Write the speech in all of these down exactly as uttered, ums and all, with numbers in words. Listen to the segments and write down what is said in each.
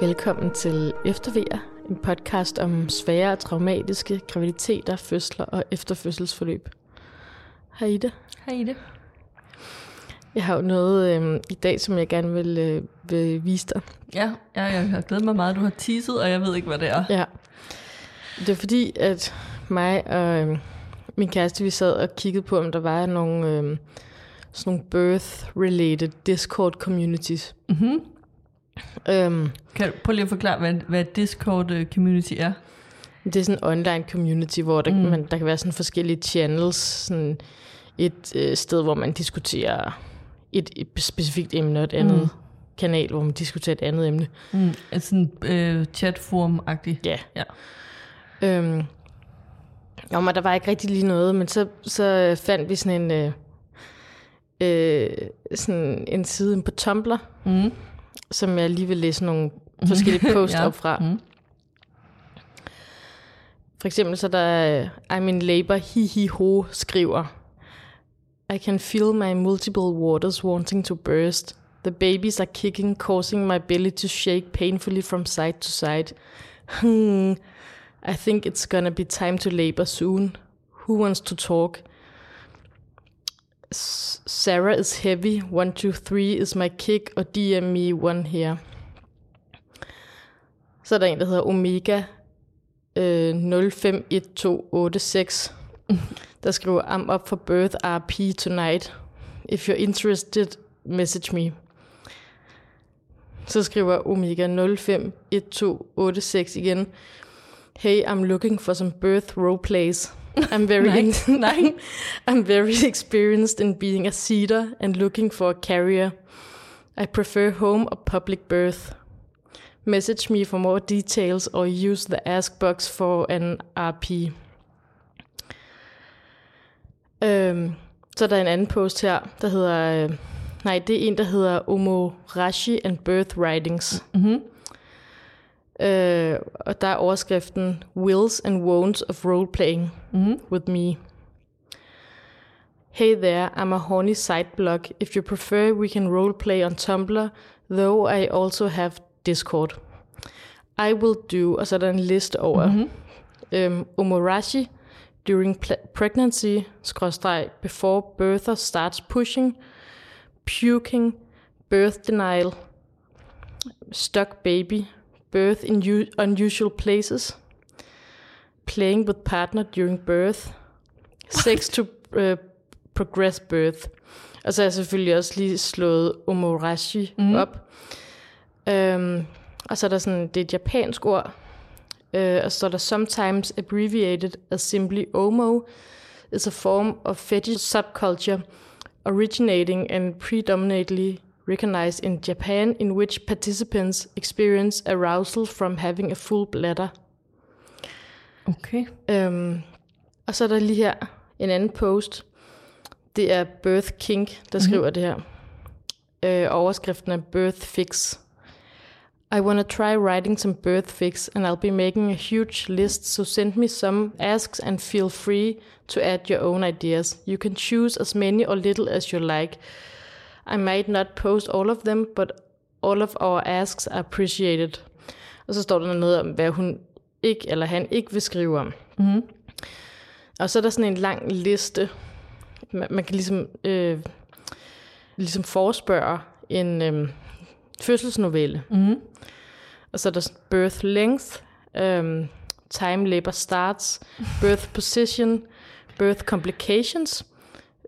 Velkommen til Eftervejr, en podcast om svære og traumatiske graviditeter, fødsler og efterfødselsforløb. Hej Ida. Hej Ida. Jeg har jo noget øh, i dag, som jeg gerne vil, øh, vil vise dig. Ja, ja, jeg har glædet mig meget. Du har teaset, og jeg ved ikke, hvad det er. Ja, det er fordi, at mig og øh, min kæreste, vi sad og kiggede på, om der var nogle, øh, sådan nogle birth-related Discord-communities. Mhm. Um, kan du prøve lige at forklare, hvad, hvad Discord community er? Det er sådan en online community, hvor der, mm. man, der kan være sådan forskellige channels. Sådan et øh, sted, hvor man diskuterer et, et specifikt emne, og et andet mm. kanal, hvor man diskuterer et andet emne. Mm. Sådan øh, chatform-agtigt? Ja. ja. Um, jo, men der var ikke rigtig lige noget, men så, så fandt vi sådan en, øh, øh, sådan en side på Tumblr, mm. som jeg lige vil læse nogle forskellige posts ja. op fra. Mm. For eksempel så der I'm in labor, hihiho, skriver I can feel my multiple waters wanting to burst. The babies are kicking, causing my belly to shake painfully from side to side. Hmm. I think it's gonna be time to labor soon. Who wants to talk? Sarah is heavy, one, two, three is my kick, og D M me one here. Så er der en, der hedder Omega øh, nul fem et to otte seks, der skriver, I'm up for birth R P tonight. If you're interested, message me. Så skriver Omega nul fem et to otte seks igen. Hey, I'm looking for some birth roleplays. I'm very nej, in- nej. I'm very experienced in being a seeder and looking for a carrier. I prefer home or public birth. Message me for more details or use the ask box for an R P. Um, så er der en anden post her, der hedder... Øh, nej, det er en, der hedder Omorashi and Birth Writings. Mm-hmm. Uh, og der er overskriften Wills and Won'ts of Roleplaying mm-hmm. with me. Hey there, I'm a horny sideblog. If you prefer, we can roleplay on Tumblr, though I also have Discord. I will do, og så er der en liste over mm-hmm. um, Omorashi during pl- pregnancy, skråstreg, before birther starts pushing, puking, birth denial, stuck baby, birth in u- unusual places, playing with partner during birth, sex to uh, progress birth. Og så har jeg selvfølgelig også lige slået Omorashi mm. op. Um, og så er der sådan, det er et japansk ord, uh, og så er der sometimes abbreviated as simply Omo, is a form of fetish subculture originating and predominantly recognized in Japan, in which participants experience arousal from having a full bladder. Okay. Um, og så er der lige her en anden post. Det er Birth Kink, der mm-hmm. skriver det her. Uh, overskriften er Birth Fix. I wanna try writing some birth fix, and I'll be making a huge list, so send me some asks and feel free to add your own ideas. You can choose as many or little as you like. I might not post all of them, but all of our asks are appreciated. Og så står der noget om, hvad hun ikke eller han ikke vil skrive om. Mm-hmm. Og så er der sådan en lang liste. Man, man kan ligesom, øh, ligesom forespørge en øh, fødselsnovelle. Mm-hmm. Og så er der birth length, øh, time labor starts, birth position, birth complications,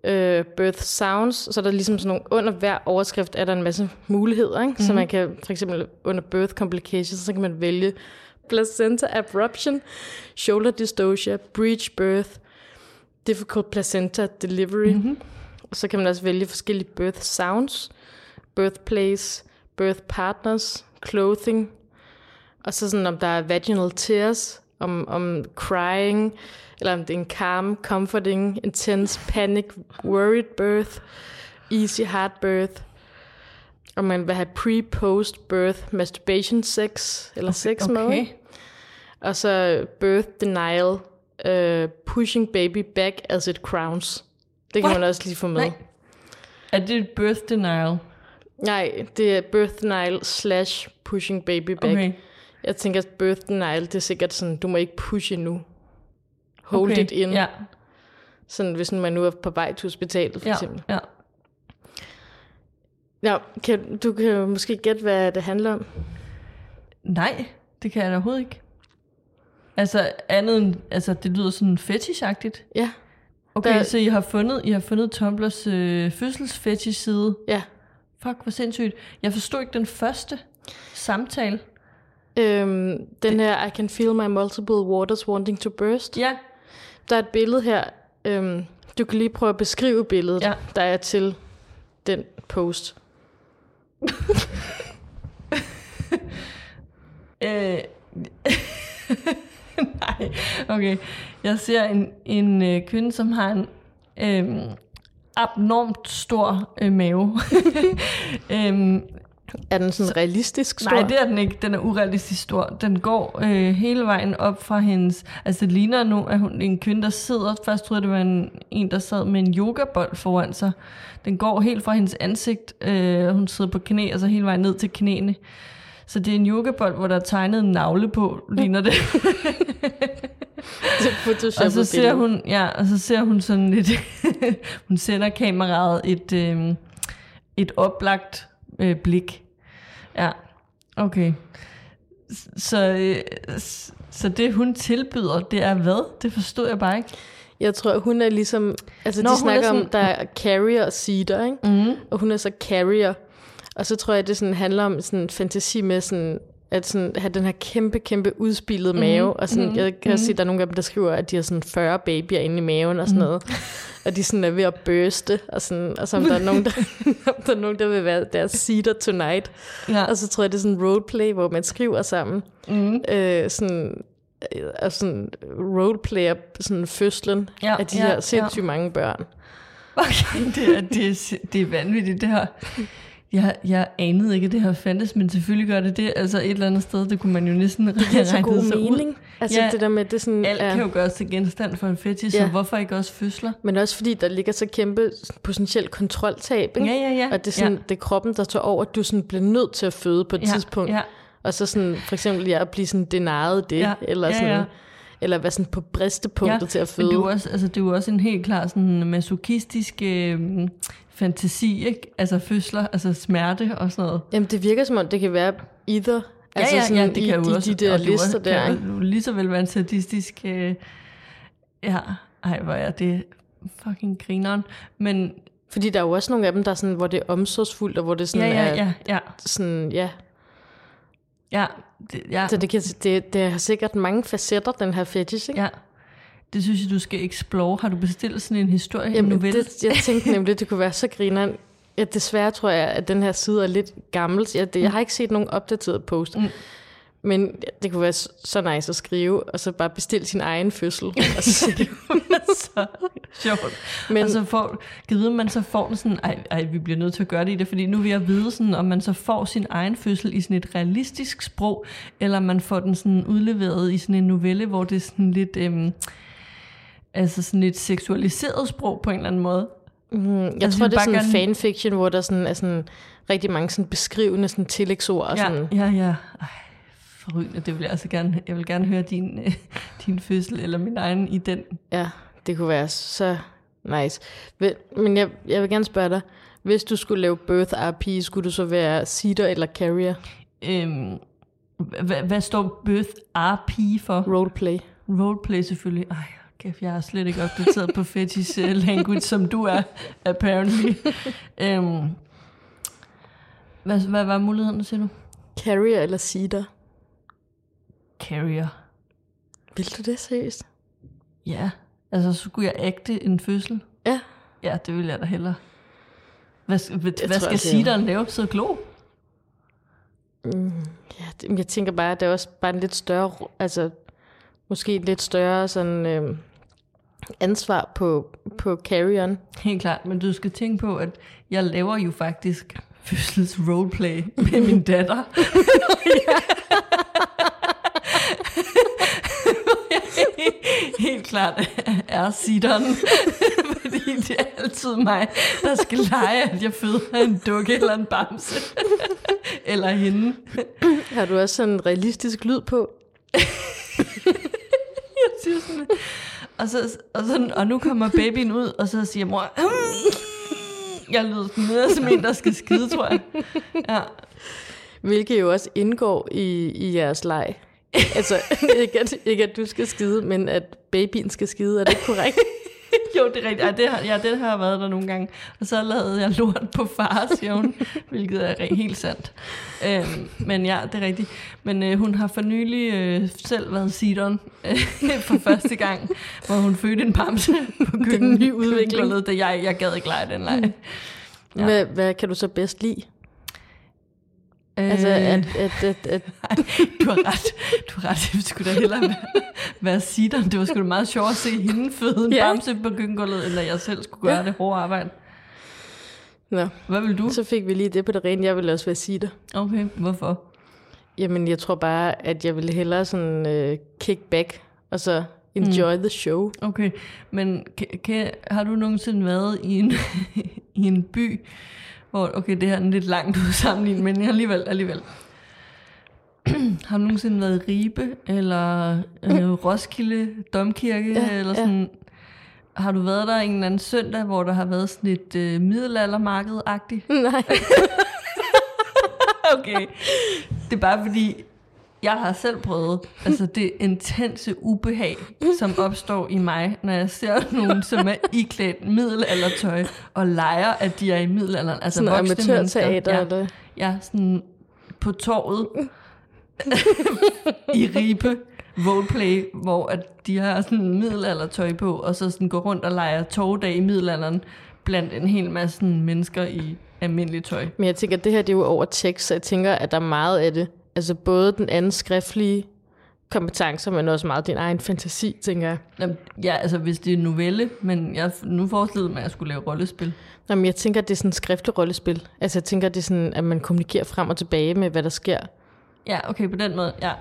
Uh, birth sounds, så er der ligesom sådan nogle, under hver overskrift er der en masse muligheder, ikke? Mm-hmm. Så man kan for eksempel under birth complications, så kan man vælge placenta abruption, shoulder dystocia, breech birth, difficult placenta delivery, mm-hmm. og så kan man også vælge forskellige birth sounds, birthplace, birth partners, clothing, og så sådan om der er vaginal tears, om, om crying, eller om det er en calm, comforting, intense, panic, worried birth, easy hard birth, om man vil have pre-post birth masturbation sex, eller okay, sex mode, okay. og så birth denial, uh, pushing baby back as it crowns. Det kan What? man også lige få med. Nej. Er det birth denial? Nej, det er birth denial slash pushing baby back. Okay. Jeg tænker, at birth denial, det er sikkert sådan, du må ikke pushe nu. Hold okay. it in. Ja. Sådan, hvis man nu er på vej til hospitalet, for ja. eksempel. Ja. Ja, kan, du kan måske gætte, hvad det handler om. Nej, det kan jeg overhovedet ikke. Altså, andet end, altså det lyder sådan fetishagtigt. Ja. Okay, der... så I har fundet, I har fundet Tumblrs øh, fødselsfetish-side. Ja. Fuck, hvor sindssygt. Jeg forstod ikke den første samtale. Øhm, den det... her, I can feel my multiple waters wanting to burst. Ja. Der er et billede her. Øhm, du kan lige prøve at beskrive billedet, ja. der er til den post. øh... Nej, okay. Jeg ser en, en øh, kvinde, som har en øh, abnormt stor øh, mave. øh, er den sådan realistisk stor? Nej, det er den ikke. Den er urealistisk stor. Den går øh, hele vejen op fra hendes... Altså, det ligner nu, at hun en kvinde, der sidder... Først troede jeg, det var en, en, der sad med en yogabold foran sig. Den går helt fra hendes ansigt. Øh, hun sidder på knæ, og så hele vejen ned til knæene. Så det er en yogabold, hvor der er tegnet en navle på, ligner det. det og så ser hun, ja, og så ser hun sådan lidt, hun sender kameraet et øh, et oplagt øh, blik. Ja, okay. Så øh, så det hun tilbyder, det er hvad? Det forstod jeg bare ikke. Jeg tror, hun er ligesom, altså Nå, de snakker sådan, om der er carrier og seeder, ikke? Mm. Og hun er så carrier. Og så tror jeg, det sådan handler om sådan en fantasi med sådan, at sådan, have den her kæmpe, kæmpe udspillede mave. Mm, og sådan, mm, jeg kan mm. se, der er nogle af dem, der skriver, at de har sådan fyrre babyer inde i maven og sådan mm. noget. Og de sådan er ved at børste. Og, sådan, og så om der er nogen, der, der, er nogen, der vil være deres seeder tonight. Ja. Og så tror jeg, det er sådan en roleplay, hvor man skriver sammen. Mm. Øh, sådan, og sådan roleplayer sådan fødslen ja, af de ja, her sindssygt ja. mange børn. Okay, det er, det er, det er vanvittigt det her. Jeg, jeg anede ikke, at det her fandtes, men selvfølgelig gør det det. Altså et eller andet sted, det kunne man jo næsten regne sig ud. Det er så god mening. Altså ja, det der med, det sådan... Alt er, kan jo gøres til genstand for en fetish, ja. så hvorfor ikke også fødsler? Men også fordi, der ligger så kæmpe potentielt kontroltab, ikke? Ja, ja, ja. Og det er, sådan, ja. det er kroppen, der tager over, at du sådan bliver nødt til at føde på et ja, tidspunkt. Ja. Og så sådan, for eksempel, jeg ja, at blive sådan denaret det, ja, eller ja, sådan... Ja. Eller være sådan på bristepunktet ja, til at føde. Det er jo også, altså, det er jo også en helt klar sådan masochistisk øh, fantasi, ikke? Altså fødsler, altså smerte og sådan noget. Jamen det virker som om, det kan være either. Ja, altså, ja, sådan, ja, det i, kan jo også. De der lister der, kan jo lige så vel være en sadistisk... Øh, ja, ej, hvor er det fucking grineren. Men... Fordi der er jo også nogle af dem, der sådan, hvor det er omsorgsfuldt, og hvor det sådan ja, ja, ja, ja. er... Sådan, ja, ja, det, ja. Så det, kan, det, det har sikkert mange facetter, den her fetish, ikke? Ja, det synes jeg, du skal explore. Har du bestilt sådan en historie? Jamen, en det, jeg tænkte nemlig, det kunne være så grineren. Ja, desværre tror jeg, at den her side er lidt gammel. Jeg, det, jeg har ikke set nogen opdateret post. Mm. Men det kunne være så nice at skrive, og så bare bestille sin egen fødsel. Og så det så sjovt. Men, og så får, kan vide, man så får sådan, ej, ej, vi bliver nødt til at gøre det i det, fordi nu vil jeg vide, sådan, om man så får sin egen fødsel i sådan et realistisk sprog, eller man får den sådan udleveret i sådan en novelle, hvor det er sådan lidt, øhm, altså sådan et seksualiseret sprog på en eller anden måde. Mm, jeg altså, tror, det er sådan en fanfiction, hvor der sådan, er sådan rigtig mange sådan beskrivende sådan tillægsord. Og ja, sådan. ja, ja. Ej. Forrygende, det vil jeg også gerne. Jeg vil gerne høre din, øh, din fødsel eller min egen i den. Ja, det kunne være så nice. Men jeg, jeg vil gerne spørge dig, hvis du skulle lave birth R P, skulle du så være seeder eller carrier? Øhm, hvad, hvad står birth R P for? Roleplay. Roleplay selvfølgelig. Ej, kæft, jeg er slet ikke opdateret på fetish language, som du er, apparently. øhm, hvad, hvad var muligheden, siger du? Carrier eller seeder? Carrier. Vil du det seriøst? Ja, altså så skulle jeg ægte en fødsel. Ja. Ja, det ville jeg da hellere. Hvad, hvad, hvad tror, skal seederen lave? Sidde og glo? Mm, ja, det, jeg tænker bare, at det er også bare en lidt større, altså måske en lidt større sådan, øh, ansvar på, på carrieren. Helt klart, men du skal tænke på, at jeg laver jo faktisk fødsels roleplay med min datter. Helt klart er seederen fordi det er altid mig, der skal lege, at jeg føder en dukke eller en bamse. Eller hende. Har du også sådan en realistisk lyd på? Jeg siger sådan, og, så, og, sådan, og nu kommer babyen ud, og så siger mor, jeg lyder sådan noget som en, der skal skide, tror jeg. Ja. Hvilket jo også indgår i, i jeres leg. Altså, ikke at, ikke at du skal skide, men at babyen skal skide, er det korrekt? Jo, det er rigtigt. Ja, det har, ja, det har været der nogle gange. Og så lavede jeg lort på fars jævn, hvilket er helt sandt. Øhm, men ja, det er rigtigt. Men øh, hun har for nylig øh, selv været sidderen øh, for første gang, hvor hun fødte en bamse på køkken. Den nye udvikling. Det, jeg, jeg gad ikke lege den lege. Ja. Hvad, hvad kan du så bedst lide? Altså, at, at, at, at. Ej, du har ret, du har ret, det skulle da hellere være, være sidderen. Det var sgu da meget sjovt at se hende føde en yeah. bamse på køkkengulvet, eller jeg selv skulle gøre yeah. det hårde arbejde. Nå. Hvad vil du? Så fik vi lige det på det rene, jeg ville også være sidder. Okay, hvorfor? Jamen, jeg tror bare, at jeg ville hellere sådan uh, kick back, og så enjoy mm. the show. Okay, men kan, kan, har du nogensinde været i en, i en by, hvor, okay, det her er lidt langt ud sammenlignet, men alligevel, alligevel. Har du nogensinde været i Ribe, eller øh, Roskilde, Domkirke, ja, eller sådan? Ja. Har du været der en eller anden søndag, hvor der har været sådan et øh, middelaldermarked-agtigt? Nej. Okay. Det er bare fordi, jeg har selv prøvet, altså det intense ubehag, som opstår i mig, når jeg ser nogen, som er iklædt middelaldertøj og leger, at de er i middelalderen. Altså sådan amatørteater, ja, eller? Ja, sådan på torvet i Ribe, roleplay, hvor at de har sådan middelaldertøj på, og så sådan går rundt og leger torvedag i middelalderen blandt en hel masse mennesker i almindeligt tøj. Men jeg tænker, at det her det er jo over tekst, så jeg tænker, at der er meget af det. Altså både den anden skriftlige kompetencer, men også meget din egen fantasi, tænker jeg. Jamen, ja, altså hvis det er novelle, men jeg nu forestillede mig, at jeg skulle lave rollespil. Jamen jeg tænker, at det er sådan et skriftligt rollespil. Altså jeg tænker, at det er sådan, at man kommunikerer frem og tilbage med, hvad der sker. Ja, okay, på den måde. Ja,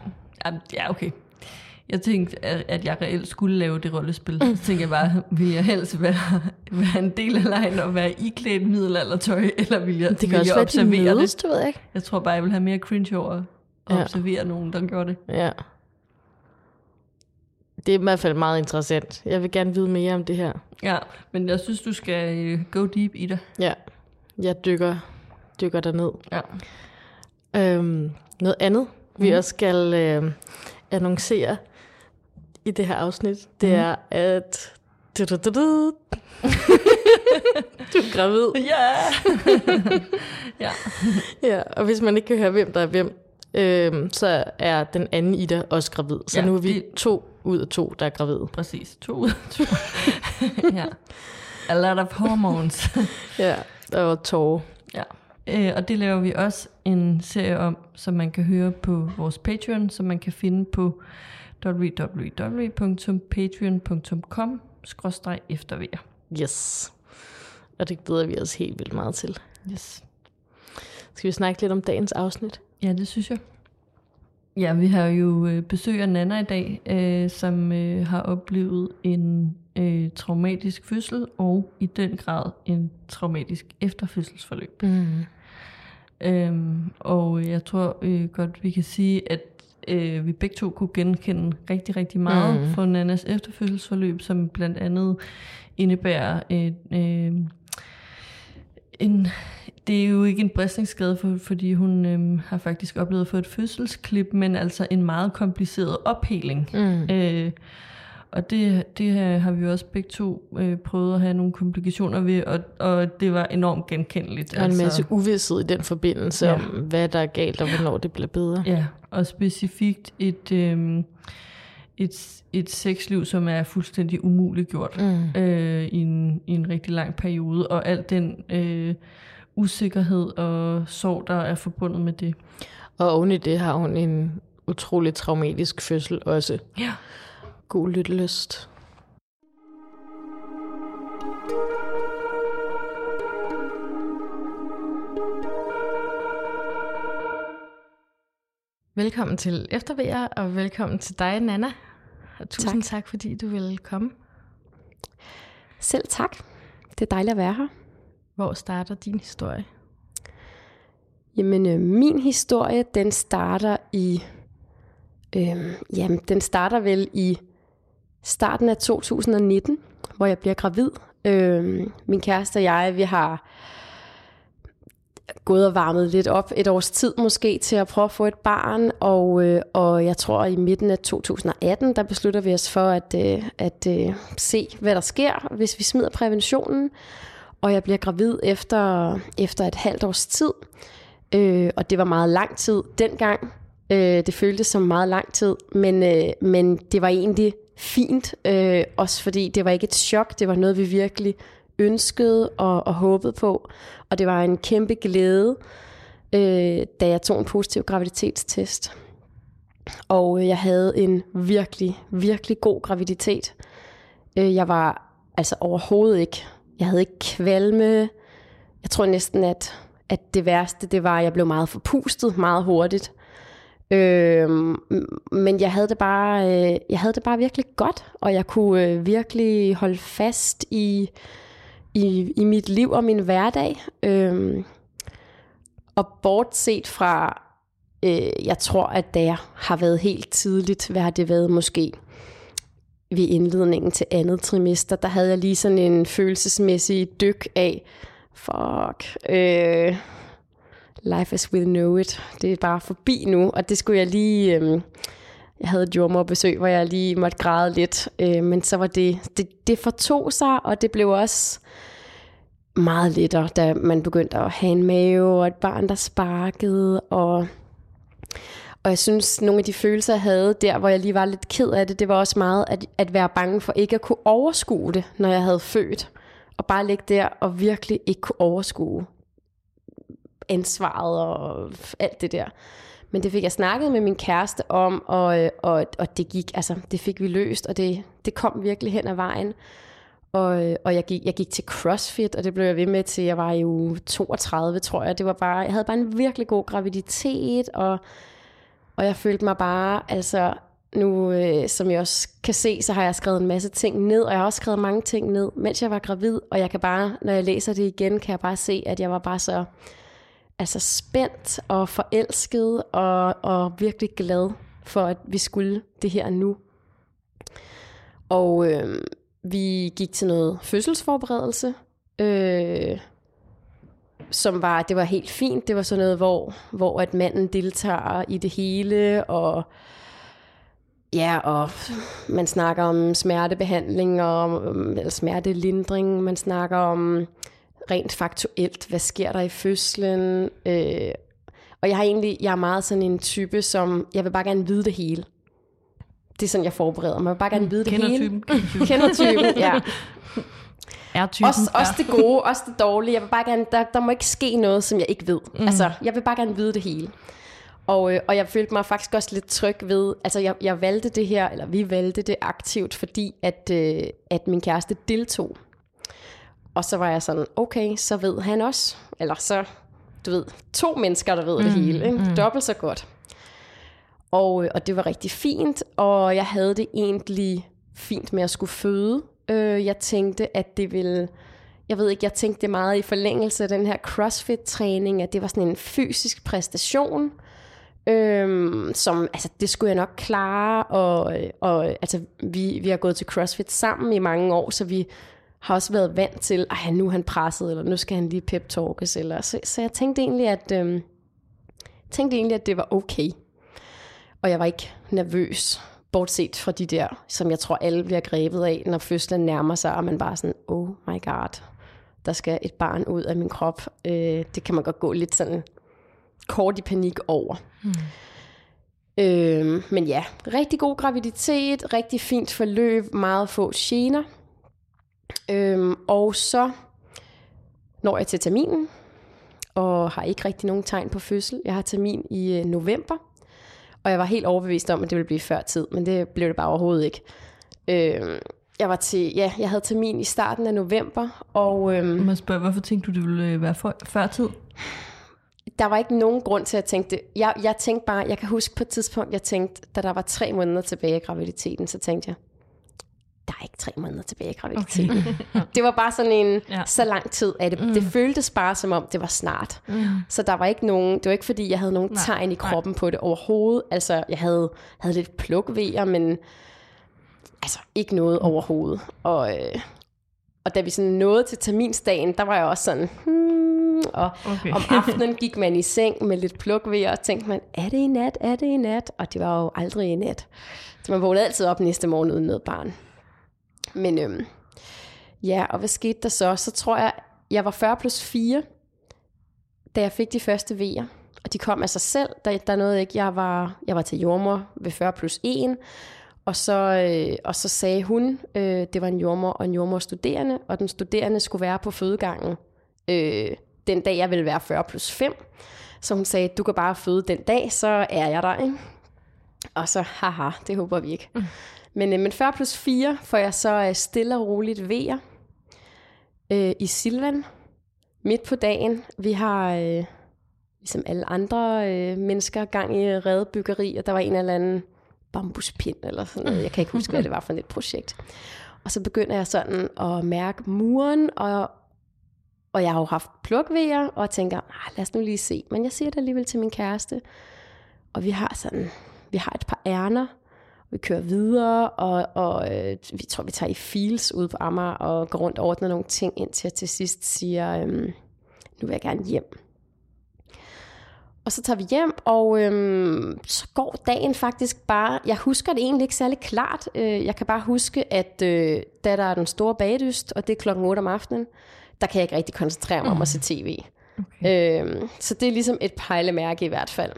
ja okay. Jeg tænkte, at jeg reelt skulle lave det rollespil. Så tænkte jeg bare, vil jeg helst være, være en del af lejen og være iklædt middelaldertøj, eller vil jeg, det vil jeg observere det? Mødes, ved jeg. Jeg tror bare, jeg vil have mere cringe over og observere ja. nogen, der gør det. Ja. Det er i hvert fald meget interessant. Jeg vil gerne vide mere om det her. Ja, men jeg synes, du skal go deep i det. Ja, jeg dykker, dykker derned. Ja. Øhm, noget andet, mm. vi også skal øh, annoncere i det her afsnit, det mm. er, at du, du, du, du. Du er gravid. Ja. Ja. Ja, og hvis man ikke kan høre, hvem der er hvem, Øhm, så er den anden Ida også gravid. Så ja, nu er vi det... to ud af to, der er gravide. Præcis, to ud af to. Ja. A lot of hormones. Ja, og tårer. Ja. Øh, og det laver vi også en serie om, som man kan høre på vores Patreon, som man kan finde på w w w punktum patreon punktum com skråstreg eftervejr. Yes. Og det glæder vi os helt vildt meget til. Yes. Skal vi snakke lidt om dagens afsnit? Ja, det synes jeg. Ja, vi har jo besøg af Nana i dag, øh, som øh, har oplevet en øh, traumatisk fødsel, og i den grad en traumatisk efterfødselsforløb. Mm. Øhm, og jeg tror øh, godt, vi kan sige, at øh, vi begge to kunne genkende rigtig, rigtig meget mm. fra Nanas efterfødselsforløb, som blandt andet indebærer et... Øh, En, det er jo ikke en bristningsskade, for, fordi hun øhm, har faktisk oplevet at få et fødselsklip, men altså en meget kompliceret opheling. Mm. Øh, og det, det her har vi også begge to øh, prøvet at have nogle komplikationer ved, og, og det var enormt genkendeligt. Og en altså. masse uvished i den forbindelse ja. om, hvad der er galt, og hvornår det bliver bedre. Ja, og specifikt et... Øh, Et, et sexliv, som er fuldstændig umuliggjort mm. øh, i, en, i en rigtig lang periode, og al den øh, usikkerhed og sorg, der er forbundet med det. Og oven i det har hun en utrolig traumatisk fødsel også. Ja. God lyttelyst. Velkommen til Eftervejr, og velkommen til dig, Nana. Tusind tak, tak fordi du ville komme. Selv tak. Det er dejligt at være her. Hvor starter din historie? Jamen, øh, min historie, den starter i... Øh, jamen, den starter vel i starten af to tusind nitten, hvor jeg bliver gravid. Øh, min kæreste og jeg, vi har gået og varmet lidt op et års tid måske til at prøve at få et barn, og, øh, og jeg tror i midten af to tusind atten, der beslutter vi os for at, øh, at øh, se, hvad der sker, hvis vi smider præventionen. Og jeg bliver gravid efter, efter et halvt års tid, øh, og det var meget lang tid dengang. Øh, det føltes som meget lang tid, men, øh, men det var egentlig fint, øh, også fordi det var ikke et chok, det var noget, vi virkelig ønskede og, og håbede på, og det var en kæmpe glæde, øh, da jeg tog en positiv graviditetstest. Og øh, jeg havde en virkelig, virkelig god graviditet. Øh, jeg var altså overhovedet ikke, jeg havde ikke kvalme. Jeg tror næsten, at, at det værste, det var, at jeg blev meget forpustet meget hurtigt. Øh, men jeg havde det bare, øh, jeg havde det bare virkelig godt, og jeg kunne øh, virkelig holde fast i, i i mit liv og min hverdag. Øh, og bortset fra, øh, jeg tror, at da jeg har været helt tidligt, hvad har det været måske ved indledningen til andet trimester, der havde jeg lige sådan en følelsesmæssig dyk af, fuck. Øh, Life as we know it. Det er bare forbi nu, og det skulle jeg lige... Øh, jeg havde et jordemoderbesøg, hvor jeg lige måtte græde lidt, øh, men så var det, det... Det fortog sig, og det blev også meget lettere, da man begyndte at have en mave, og et barn, der sparkede, og... Og jeg synes, nogle af de følelser, jeg havde der, hvor jeg lige var lidt ked af det, det var også meget at, at være bange for ikke at kunne overskue det, når jeg havde født, og bare ligge der og virkelig ikke kunne overskue ansvaret og alt det der. Men det fik jeg snakket med min kæreste om, og, og, og det gik, altså det fik vi løst, og det, det kom virkelig hen ad vejen. Og, og jeg, gik, jeg gik til CrossFit, og det blev jeg ved med til, jeg var i uge toogtredive, tror jeg. Det var bare, jeg havde bare en virkelig god graviditet, og, og jeg følte mig bare, altså nu, øh, som jeg også kan se, så har jeg skrevet en masse ting ned, og jeg har også skrevet mange ting ned, mens jeg var gravid, og jeg kan bare, når jeg læser det igen, kan jeg bare se, at jeg var bare så... Altså spændt og forelsket og, og virkelig glad for, at vi skulle det her nu. Og øh, vi gik til noget fødselsforberedelse, øh, som var, det var helt fint. Det var sådan noget, hvor, hvor at manden deltager i det hele, og ja, og man snakker om smertebehandling og eller smertelindring, man snakker om... rent faktuelt, hvad sker der i fødslen? Øh, og jeg har egentlig, jeg er meget sådan en type, som, jeg vil bare gerne vide det hele. Det er sådan, jeg forbereder mig. Jeg vil bare gerne vide det hele. Kender typen. Kender typen, ja. Er typen. Også, også det gode, også det dårlige. Jeg vil bare gerne, der, der må ikke ske noget, som jeg ikke ved. Mm. Altså, jeg vil bare gerne vide det hele. Og, øh, og jeg følte mig faktisk også lidt tryg ved, altså jeg, jeg valgte det her, eller vi valgte det aktivt, fordi at, øh, at min kæreste deltog. Og så var jeg sådan, okay, så ved han også. Eller så, du ved, to mennesker, der ved mm, det hele. Ikke? Mm. Dobbelt så godt. Og, og det var rigtig fint, og jeg havde det egentlig fint med at skulle føde. Øh, jeg tænkte, at det ville... Jeg ved ikke, jeg tænkte meget i forlængelse af den her CrossFit-træning, at det var sådan en fysisk præstation, øh, som, altså, det skulle jeg nok klare. Og, og altså, vi, vi har gået til CrossFit sammen i mange år, så vi... har også været vant til, at nu er han presset, eller nu skal han lige pep-talkes. Eller. Så, så jeg tænkte egentlig, at, øh, tænkte egentlig, at det var okay. Og jeg var ikke nervøs, bortset fra de der, som jeg tror alle bliver grebet af, når fødslen nærmer sig, og man bare sådan, oh my god, der skal et barn ud af min krop. Øh, det kan man godt gå lidt sådan kort i panik over. Mm. Øh, men ja, rigtig god graviditet, rigtig fint forløb, meget få gener. Øhm, og så når jeg til terminen og har ikke rigtig nogen tegn på fødsel. Jeg har termin i øh, november, og jeg var helt overbevist om, at det ville blive før tid, men det blev det bare overhovedet ikke. Øhm, jeg var til, ja, jeg havde termin i starten af november, og øhm, man spørger, hvorfor tænkte du, det ville være for, før tid? Der var ikke nogen grund til at tænke det. Jeg, jeg tænkte bare, jeg kan huske på et tidspunkt, jeg tænkte, da der var tre måneder tilbage i graviditeten, så tænkte jeg, der er ikke tre måneder tilbage i graviditeten. Okay. Ja. Det var bare sådan en, ja. så lang tid, at det, mm. det føltes bare som om, det var snart. Mm. Så der var ikke nogen, det var ikke fordi, jeg havde nogen nej, tegn i kroppen nej. på det overhovedet. Altså, jeg havde, havde lidt plukvejer, men altså ikke noget mm. overhovedet. Og, øh, og da vi sådan nåede til terminsdagen, der var jeg også sådan, hmm, og okay. om aftenen gik man i seng med lidt plukvejer, og tænkte man, er det i nat, er det i nat? Og det var jo aldrig i nat. Så man vågnede altid op næste morgen uden noget barn. Men øhm, ja, og hvad skete der så? Så tror jeg, jeg var fyrre plus fire, da jeg fik de første V'er. Og de kom af sig selv. Der, der nåede ikke, jeg var, jeg var til jordemoder ved fyrre plus en. Og så, øh, og så sagde hun, øh, det var en jordemoder og en jordemoderstuderende, og den studerende skulle være på fødegangen øh, den dag, jeg ville være fyrre plus fem. Så hun sagde, du kan bare føde den dag, så er jeg der, ikke? Og så, haha, det håber vi ikke. Mm. Men, men fyrre plus fire får jeg så stille og roligt vejer øh, i Silvan midt på dagen. Vi har, øh, ligesom alle andre øh, mennesker, gang i redebyggeri, og der var en eller anden bambuspind eller sådan noget. Jeg kan ikke huske, hvad det var for et projekt. Og så begynder jeg sådan at mærke muren, og, og jeg har jo haft plukvejer, og jeg tænker, ah, lad os nu lige se. Men jeg siger det alligevel til min kæreste, og vi har sådan... Vi har et par ærner, vi kører videre, og, og øh, vi tror, vi tager i files ude på Amager og går rundt og ordner nogle ting, indtil jeg til sidst siger, øhm, nu vil jeg gerne hjem. Og så tager vi hjem, og øhm, så går dagen faktisk bare, jeg husker det egentlig ikke særlig klart, øh, jeg kan bare huske, at øh, da der er den store bagdyst, og det er klokken otte om aftenen, der kan jeg ikke rigtig koncentrere mig om at se tv. Okay. Øh, så det er ligesom et pejlemærke i hvert fald.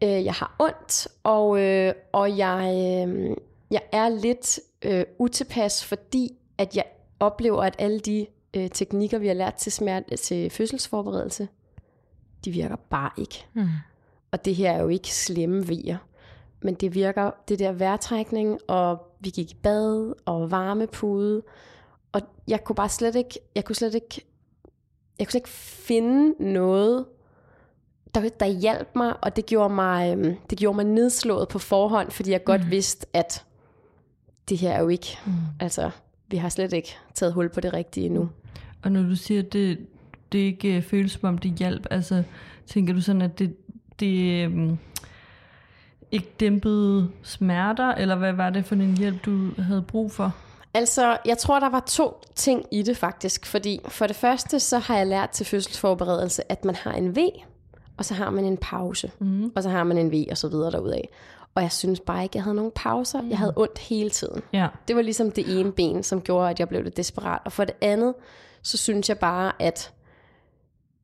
Jeg har ondt, og, øh, og jeg, øh, jeg er lidt øh, utilpas, fordi at jeg oplever, at alle de øh, teknikker, vi har lært til, smerte, til fødselsforberedelse, de virker bare ikke. Mm. Og det her er jo ikke slemme vejer, men det virker det der vejrtrækning, og vi gik i bad og varmepude, og jeg kunne bare slet ikke, jeg kunne slet ikke, jeg kunne slet ikke finde noget, Der, der hjalp mig, og det gjorde mig, det gjorde mig nedslået på forhånd, fordi jeg godt mm. vidste, at det her er jo ikke, mm. altså vi har slet ikke taget hul på det rigtige endnu. Og når du siger, at det, det ikke føles som om det hjalp, altså tænker du sådan, at det, det øhm, ikke dæmpede smerter, eller hvad var det for en hjælp, du havde brug for? Altså, jeg tror, der var to ting i det faktisk, fordi for det første, så har jeg lært til fødselsforberedelse, at man har en V, og så har man en pause, mm. og så har man en V, og så videre derudad. Og jeg synes bare ikke, jeg havde nogen pauser. Mm. Jeg havde ondt hele tiden. Ja. Det var ligesom det ene ben, som gjorde, at jeg blev lidt desperat. Og for det andet, så synes jeg bare, at...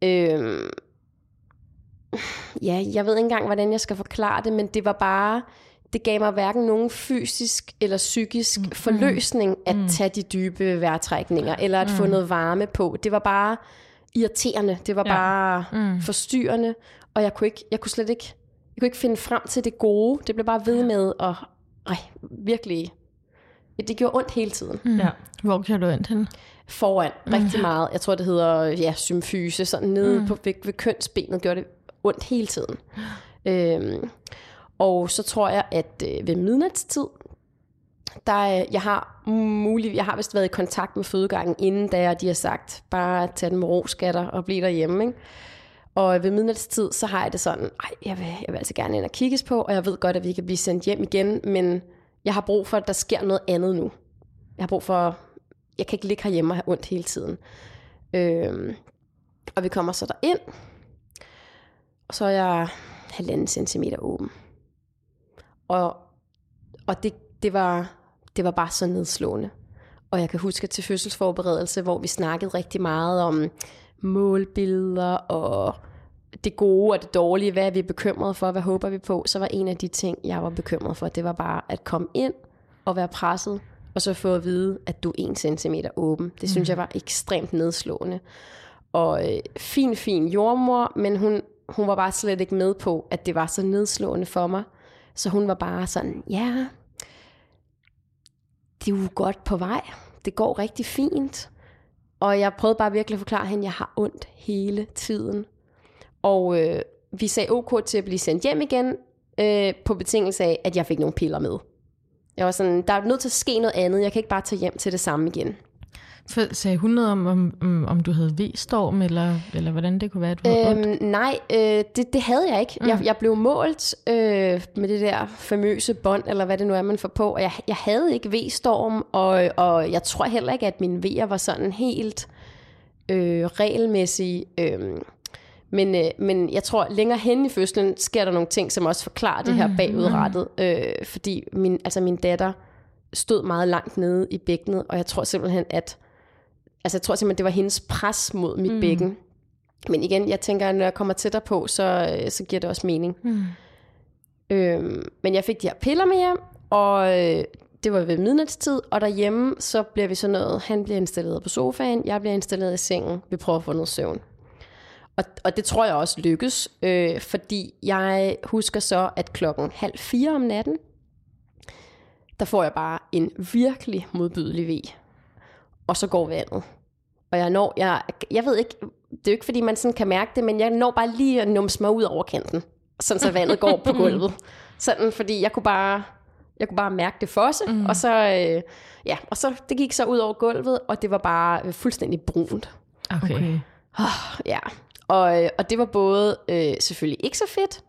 Øh, ja, jeg ved ikke engang, hvordan jeg skal forklare det, men det var bare... Det gav mig hverken nogen fysisk eller psykisk mm. forløsning at mm. tage de dybe vejrtrækninger, eller at mm. få noget varme på. Det var bare... irriterende, det var ja. bare mm. forstyrrende, og jeg kunne ikke, jeg kunne slet ikke, jeg kunne ikke finde frem til det gode. Det blev bare ved med at, ej, virkelig, det gjorde ondt hele tiden. Mm. Ja. Hvor gjorde du ondt henne? Foran, mm. rigtig meget. Jeg tror det hedder, ja, symfyse, sådan nede mm. på ved, ved kønsbenet gjorde det ondt hele tiden. Øhm, og så tror jeg, at øh, ved midnatstid, der, jeg har muligt, jeg har vist været i kontakt med fødegangen inden, da jeg, de har sagt, bare tag den med ro, skatter, og blive derhjemme, ikke? Og ved midnatstid, så har jeg det sådan, ej, jeg vil, jeg vil altså gerne ind og kigges på, og jeg ved godt, at vi kan blive sendt hjem igen, men jeg har brug for, at der sker noget andet nu. Jeg har brug for, jeg kan ikke ligge herhjemme og have ondt hele tiden. Øhm, og vi kommer så derind, og så er jeg halvanden centimeter åben. Og, og det, det var... Det var bare så nedslående. Og jeg kan huske til fødselsforberedelse, hvor vi snakkede rigtig meget om målbilleder og det gode og det dårlige. Hvad er vi bekymrede for? Hvad håber vi på? Så var en af de ting, jeg var bekymret for, det var bare at komme ind og være presset, og så få at vide, at du er en centimeter åben. Det synes jeg var ekstremt nedslående. Og øh, fin, fin jordmor, men hun, hun var bare slet ikke med på, at det var så nedslående for mig. Så hun var bare sådan, ja... Yeah, det er jo godt på vej. Det går rigtig fint. Og jeg prøvede bare virkelig at forklare hende, at jeg har ondt hele tiden. Og øh, vi sagde ok til at blive sendt hjem igen, øh, på betingelse af, at jeg fik nogle piller med. Jeg var sådan, der er nødt til at ske noget andet. Jeg kan ikke bare tage hjem til det samme igen. For, sagde hun noget om, om, om, om du havde V-storm, eller, eller hvordan det kunne være, at du havde øhm, ondt? Nej, øh, det, det havde jeg ikke. Mm. Jeg, jeg blev målt øh, med det der famøse bånd, eller hvad det nu er, man får på. Og jeg, jeg havde ikke V-storm, og, og jeg tror heller ikke, at mine V'er var sådan helt øh, regelmæssige. Øh, men, øh, men jeg tror, længere hen i fødslen sker der nogle ting, som også forklarer det her mm. bagudrettet. Øh, fordi min, altså min datter stod meget langt nede i bækkenet, og jeg tror simpelthen, at Altså jeg tror simpelthen, det var hendes pres mod mit mm. bækken. Men igen, jeg tænker, at når jeg kommer tættere på, så, så giver det også mening. Mm. Øhm, men jeg fik de her piller med hjem, og øh, det var ved midnatstid, og derhjemme, så bliver vi sådan noget, han bliver installeret på sofaen, jeg bliver installeret i sengen, vi prøver at få noget søvn. Og, og det tror jeg også lykkes, øh, fordi jeg husker så, at klokken halv fire om natten, der får jeg bare en virkelig modbydelig ve. Og så går vandet. Og jeg når, jeg, jeg ved ikke, det er jo ikke fordi man sådan kan mærke det, men jeg når bare lige at numse mig ud over kanten, sådan så vandet går på gulvet. Sådan, fordi jeg kunne bare, jeg kunne bare mærke det fosse, mm. og så, øh, ja, og så, det gik så ud over gulvet, og det var bare fuldstændig brunt. Okay. okay. Oh, ja, og, og det var både øh, selvfølgelig ikke så fedt,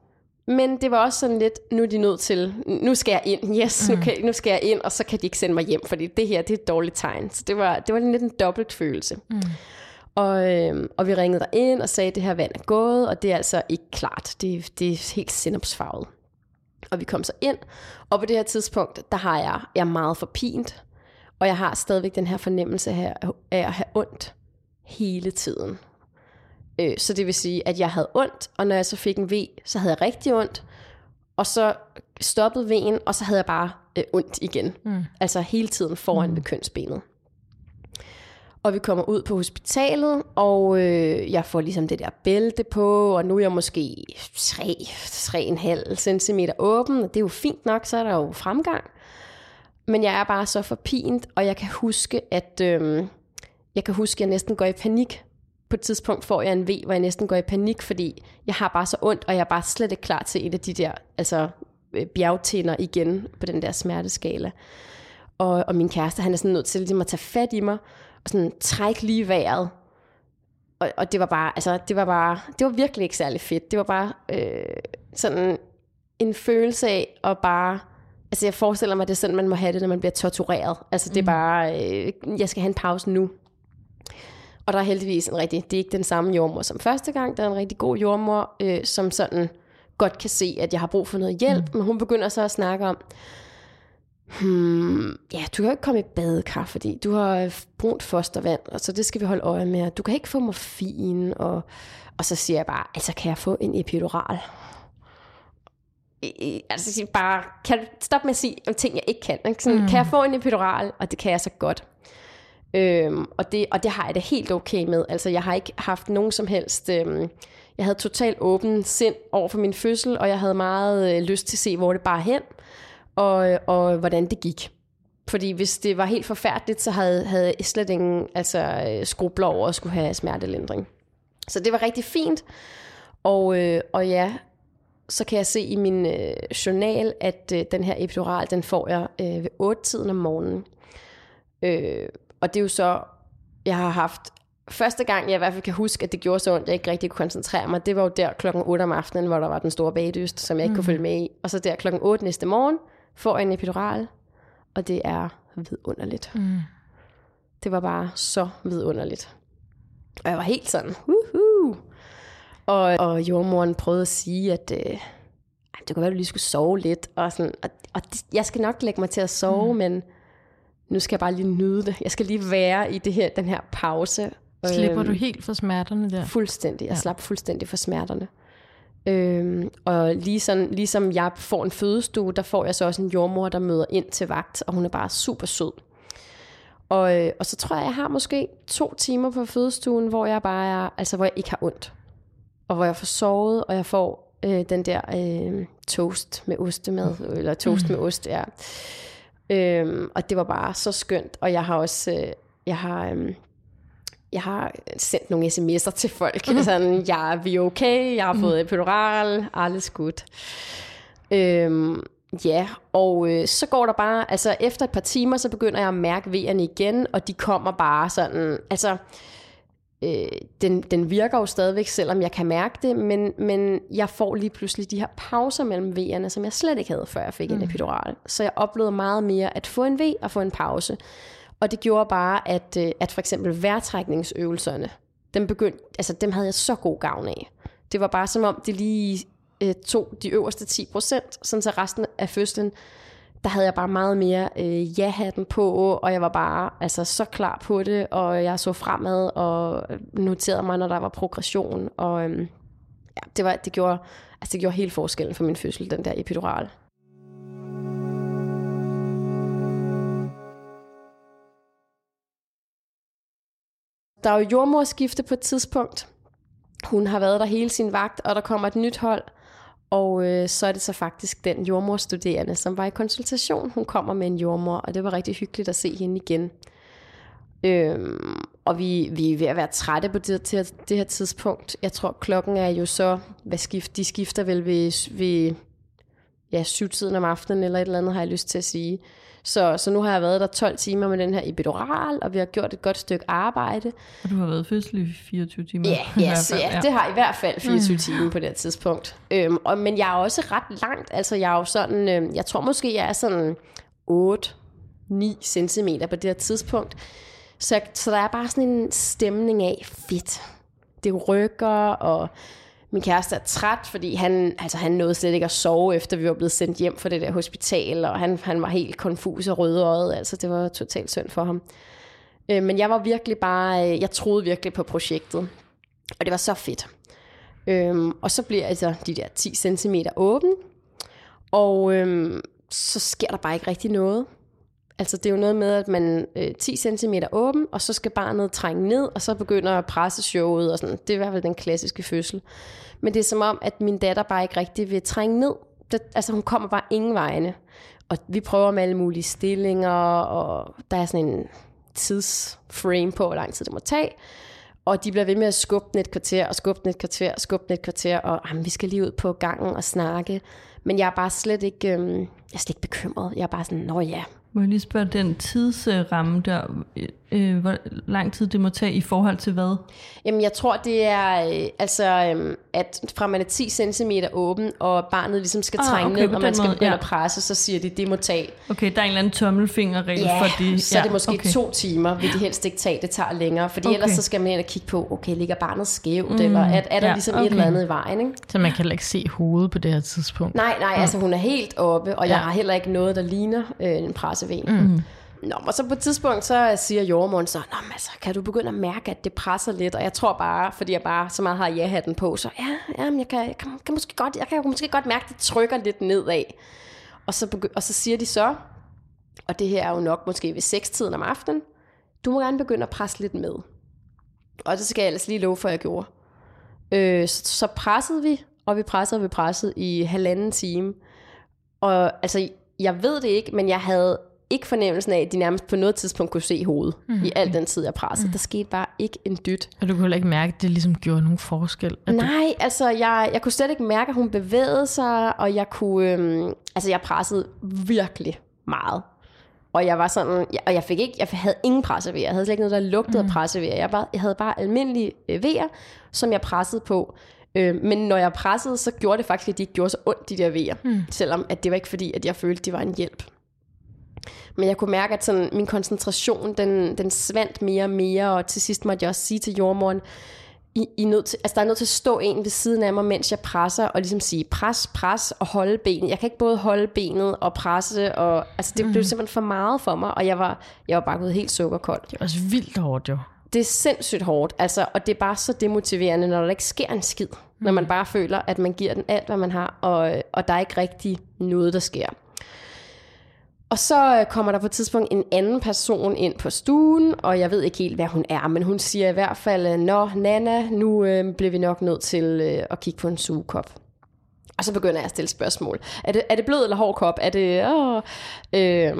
men det var også sådan lidt, nu er de nødt til, nu skal jeg ind, yes, mm. nu, kan, nu skal jeg ind, og så kan de ikke sende mig hjem, fordi det her, det er et dårligt tegn. Så det var, det var lidt en dobbelt følelse. Mm. Og, øhm, og vi ringede derind og sagde, det her vand er gået, og det er altså ikke klart. Det, det er helt sennepsfarvet. Og vi kom så ind, og på det her tidspunkt, der har jeg, jeg er meget forpint, og jeg har stadigvæk den her fornemmelse her, af at have ondt hele tiden. Så det vil sige, at jeg havde ondt, og når jeg så fik en V, så havde jeg rigtig ondt, og så stoppede V'en, og så havde jeg bare øh, ondt igen. Mm. Altså hele tiden foran mm. ved kønsbenet. Og vi kommer ud på hospitalet, og øh, jeg får ligesom det der bælte på, og nu er jeg måske tre til tre komma fem centimeter åben, og det er jo fint nok, så er der jo fremgang. Men jeg er bare så forpint, og jeg kan huske, at øh, jeg kan huske, at jeg næsten går i panik. På et tidspunkt får jeg en V, hvor jeg næsten går i panik, fordi jeg har bare så ondt, og jeg er bare slet ikke klar til et af de der altså, bjergtænder igen på den der smerteskala. Og, og min kæreste, han er sådan nødt til at tage fat i mig, og sådan trække lige vejret. Og, og det var bare, altså det var bare, det var virkelig ikke særlig fedt. Det var bare øh, sådan en følelse af at bare, altså jeg forestiller mig, det er sådan, man må have det, når man bliver tortureret. Altså det er bare, øh, jeg skal have en pause nu. Og der er heldigvis en rigtig, det er ikke den samme jordmor som første gang, der er en rigtig god jordmor, øh, som sådan godt kan se, at jeg har brug for noget hjælp, mm. men hun begynder så at snakke om, hmm, ja, du kan jo ikke komme i badekar, fordi du har brunt fostervand, og så det skal vi holde øje med, du kan ikke få morfin, og, og så siger jeg bare, altså kan jeg få en epidural? I, altså bare, kan du stoppe med at sige om ting, jeg ikke kan? Ikke? Sådan, mm. Kan jeg få en epidural? Og det kan jeg så godt. Øhm, og, det, og det har jeg det helt okay med. Altså jeg har ikke haft nogen som helst øhm, jeg havde totalt åben sind over for min fødsel, og jeg havde meget øh, lyst til at se, hvor det bar hen, og, og hvordan det gik. Fordi hvis det var helt forfærdeligt, så havde, havde jeg slet ingen altså, skrubler over at skulle have smertelindring. Så det var rigtig fint. Og, øh, og ja, så kan jeg se i min øh, journal, at øh, den her epidural, den får jeg øh, ved otte-tiden om morgenen. øh, Og det er jo så, jeg har haft, første gang jeg i hvert fald kan huske, at det gjorde så ondt, jeg ikke rigtig kunne koncentrere mig, det var jo der klokken otte om aftenen, hvor der var den store bagdyst, som jeg ikke mm. kunne følge med i. Og så der klokken otte næste morgen, får jeg en epidural, og det er vidunderligt. Mm. Det var bare så vidunderligt. Og jeg var helt sådan, uhuh. Og, og jordmoren prøvede at sige, at øh, det kunne være, at du lige skulle sove lidt, og, sådan, og, og jeg skal nok lægge mig til at sove, mm. men nu skal jeg bare lige nyde det. Jeg skal lige være i det her, den her pause. Slipper øhm, du helt for smerterne der? Fuldstændig. Jeg ja. slap fuldstændig for smerterne. Øhm, og ligesom, ligesom jeg får en fødestue, der får jeg så også en jordmor, der møder ind til vagt, og hun er bare super sød. Og, og så tror jeg, jeg har måske to timer på fødestuen, hvor jeg bare er, altså hvor jeg ikke har ondt. Og hvor jeg får sovet, og jeg får øh, den der øh, toast med ostemad, eller toast mm. med ost, ja. Øhm, og det var bare så skønt. Og jeg har også øh, jeg, har, øh, jeg har sendt nogle sms'er til folk sådan, ja, vi er okay, jeg har fået epidural, alles godt. øhm, Ja, og øh, så går der bare, altså efter et par timer, så begynder jeg at mærke vejerne igen, og de kommer bare sådan, altså, øh, den, den virker jo stadigvæk, selvom jeg kan mærke det, men, men jeg får lige pludselig de her pauser mellem vejerne, som jeg slet ikke havde, før jeg fik mm. en epidural. Så jeg oplevede meget mere at få en ve og få en pause, og det gjorde bare, at, øh, at for eksempel vejrtrækningsøvelserne, dem, begyndte, altså, dem havde jeg så god gavn af. Det var bare som om, det lige... tog de øverste ti procent, sådan så resten af fødslen, der havde jeg bare meget mere øh, ja-hatten på, og jeg var bare altså, så klar på det, og jeg så fremad, og noterede mig, når der var progression, og øhm, ja, det, var, det, gjorde, altså, det gjorde hele forskellen for min fødsel, den der epidural. Der er jo jordemoderskifte på et tidspunkt. Hun har været der hele sin vagt, og der kommer et nyt hold, og øh, så er det så faktisk den jordmorstuderende, som var i konsultation. Hun kommer med en jordmor, og det var rigtig hyggeligt at se hende igen. Øhm, og vi, vi er ved at være trætte på det, til det her tidspunkt. Jeg tror, klokken er jo så, hvad skift, de skifter vel ved, ved ja, syvtiden om aftenen, eller et eller andet har jeg lyst til at sige. Så, så nu har jeg været der tolv timer med den her epidural, og vi har gjort et godt stykke arbejde. Og du har været fødsel i fireogtyve timer? Yeah, yes, fald, ja, ja, det har i hvert fald fireogtyve mm. timer på det her tidspunkt. Øhm, og, men jeg er også ret langt, altså jeg er jo sådan, øhm, jeg tror måske jeg er sådan otte ni centimeter på det her tidspunkt. Så, så der er bare sådan en stemning af, fedt, det rykker, og min kæreste er træt, fordi han, altså han nåede slet ikke at sove, efter vi var blevet sendt hjem fra det der hospital, og han, han var helt konfus og rødøjet, altså det var totalt synd for ham. Øh, men jeg var virkelig bare, øh, jeg troede virkelig på projektet, og det var så fedt. Øh, og så bliver altså de der ti centimeter åben, og øh, så sker der bare ikke rigtig noget. Altså det er jo noget med, at man øh, ti centimeter åben, og så skal barnet trænge ned, og så begynder presseshowet og sådan. Det er i hvert fald den klassiske fødsel. Men det er som om, at min datter bare ikke rigtig vil trænge ned. Det, altså hun kommer bare ingen vegne. Og vi prøver med alle mulige stillinger, og der er sådan en tidsframe på, hvor lang tid det må tage. Og de bliver ved med at skubbe den et kvarter, og skubbe den et kvarter, og skubbe den et kvarter, og jamen, vi skal lige ud på gangen og snakke. Men jeg er bare slet ikke, øh, jeg er slet ikke bekymret. Jeg er bare sådan, nå ja. Må jeg lige spørge, den tidsramme der, øh, hvor lang tid det må tage i forhold til hvad? Jamen jeg tror, det er, øh, altså, øh, at fra man er ti centimeter åben, og barnet ligesom skal ah, trænge okay, ned, og man skal begynde ja. at presse, så siger de, det må tage. Okay, der er en eller anden tommelfingerregel ja, for det. Ja, så er det måske okay. to timer, vil de helst ikke tage, det tager længere, fordi okay. ellers så skal man ind og kigge på, okay, ligger barnet skævt, mm, eller er, er der ja, ligesom okay. et eller andet i vejen, ikke? Så man kan heller ikke se hovedet på det her tidspunkt? Nej, nej, mm. altså hun er helt oppe, og jeg ja. har heller ikke noget, der ligner øh, en presse. Mm. Nå, og så på et tidspunkt, så siger jordemoren så, nå, altså, kan du begynde at mærke, at det presser lidt? Og jeg tror bare, fordi jeg bare så meget har ja-hatten på, så ja, ja men jeg, kan, jeg, kan, kan måske godt, jeg kan måske godt mærke, at det trykker lidt nedad. Og så, begy- og så siger de så, og det her er jo nok måske ved seks-tiden om aftenen, du må gerne begynde at presse lidt med. Og det skal jeg ellers lige love for, jeg gjorde. Øh, så, så pressede vi, og vi pressede, og vi pressede i halvanden time. Og altså... Jeg ved det ikke, men jeg havde ikke fornemmelsen af, at de nærmest på noget tidspunkt kunne se hovedet mm. i al den tid, jeg pressede. Mm. Der skete bare ikke en dyt. Og du kunne heller ikke mærke, at det ligesom gjorde nogen forskel? Nej, du... altså jeg, jeg kunne slet ikke mærke, at hun bevægede sig, og jeg kunne, øhm, altså jeg pressede virkelig meget. Og jeg var sådan, jeg, og jeg fik ikke, jeg havde ingen pressevejer. Jeg havde slet ikke noget, der lugtede mm. af pressevejer. Jeg, bare, jeg havde bare almindelige øh, vejer, som jeg pressede på. Men når jeg pressede, så gjorde det faktisk, at de ikke gjorde så ondt, de der vejer. Mm. Selvom at det var ikke fordi, at jeg følte, at det var en hjælp. Men jeg kunne mærke, at sådan, min koncentration, den, den svandt mere og mere. Og til sidst måtte jeg også sige til jordemoren, I, I nødt til, altså der er nødt til at stå en ved siden af mig, mens jeg presser, og ligesom sige pres, pres og holde benet. Jeg kan ikke både holde benet og presse, og altså det mm. blev simpelthen for meget for mig, og jeg var, jeg var bare gået helt sukkerkold. Det var også vildt hårdt jo. Det er sindssygt hårdt, altså, og det er bare så demotiverende, når der ikke sker en skid. Når man bare føler, at man giver den alt, hvad man har, og, og der er ikke rigtig noget, der sker. Og så kommer der på et tidspunkt en anden person ind på stuen, og jeg ved ikke helt, hvad hun er, men hun siger i hvert fald, nå, Nana, nu øh, bliver vi nok nødt til øh, at kigge på en sugekop. Og så begynder jeg at stille spørgsmål. Er det, er det blød eller hård kop? Er det... Åh, øh,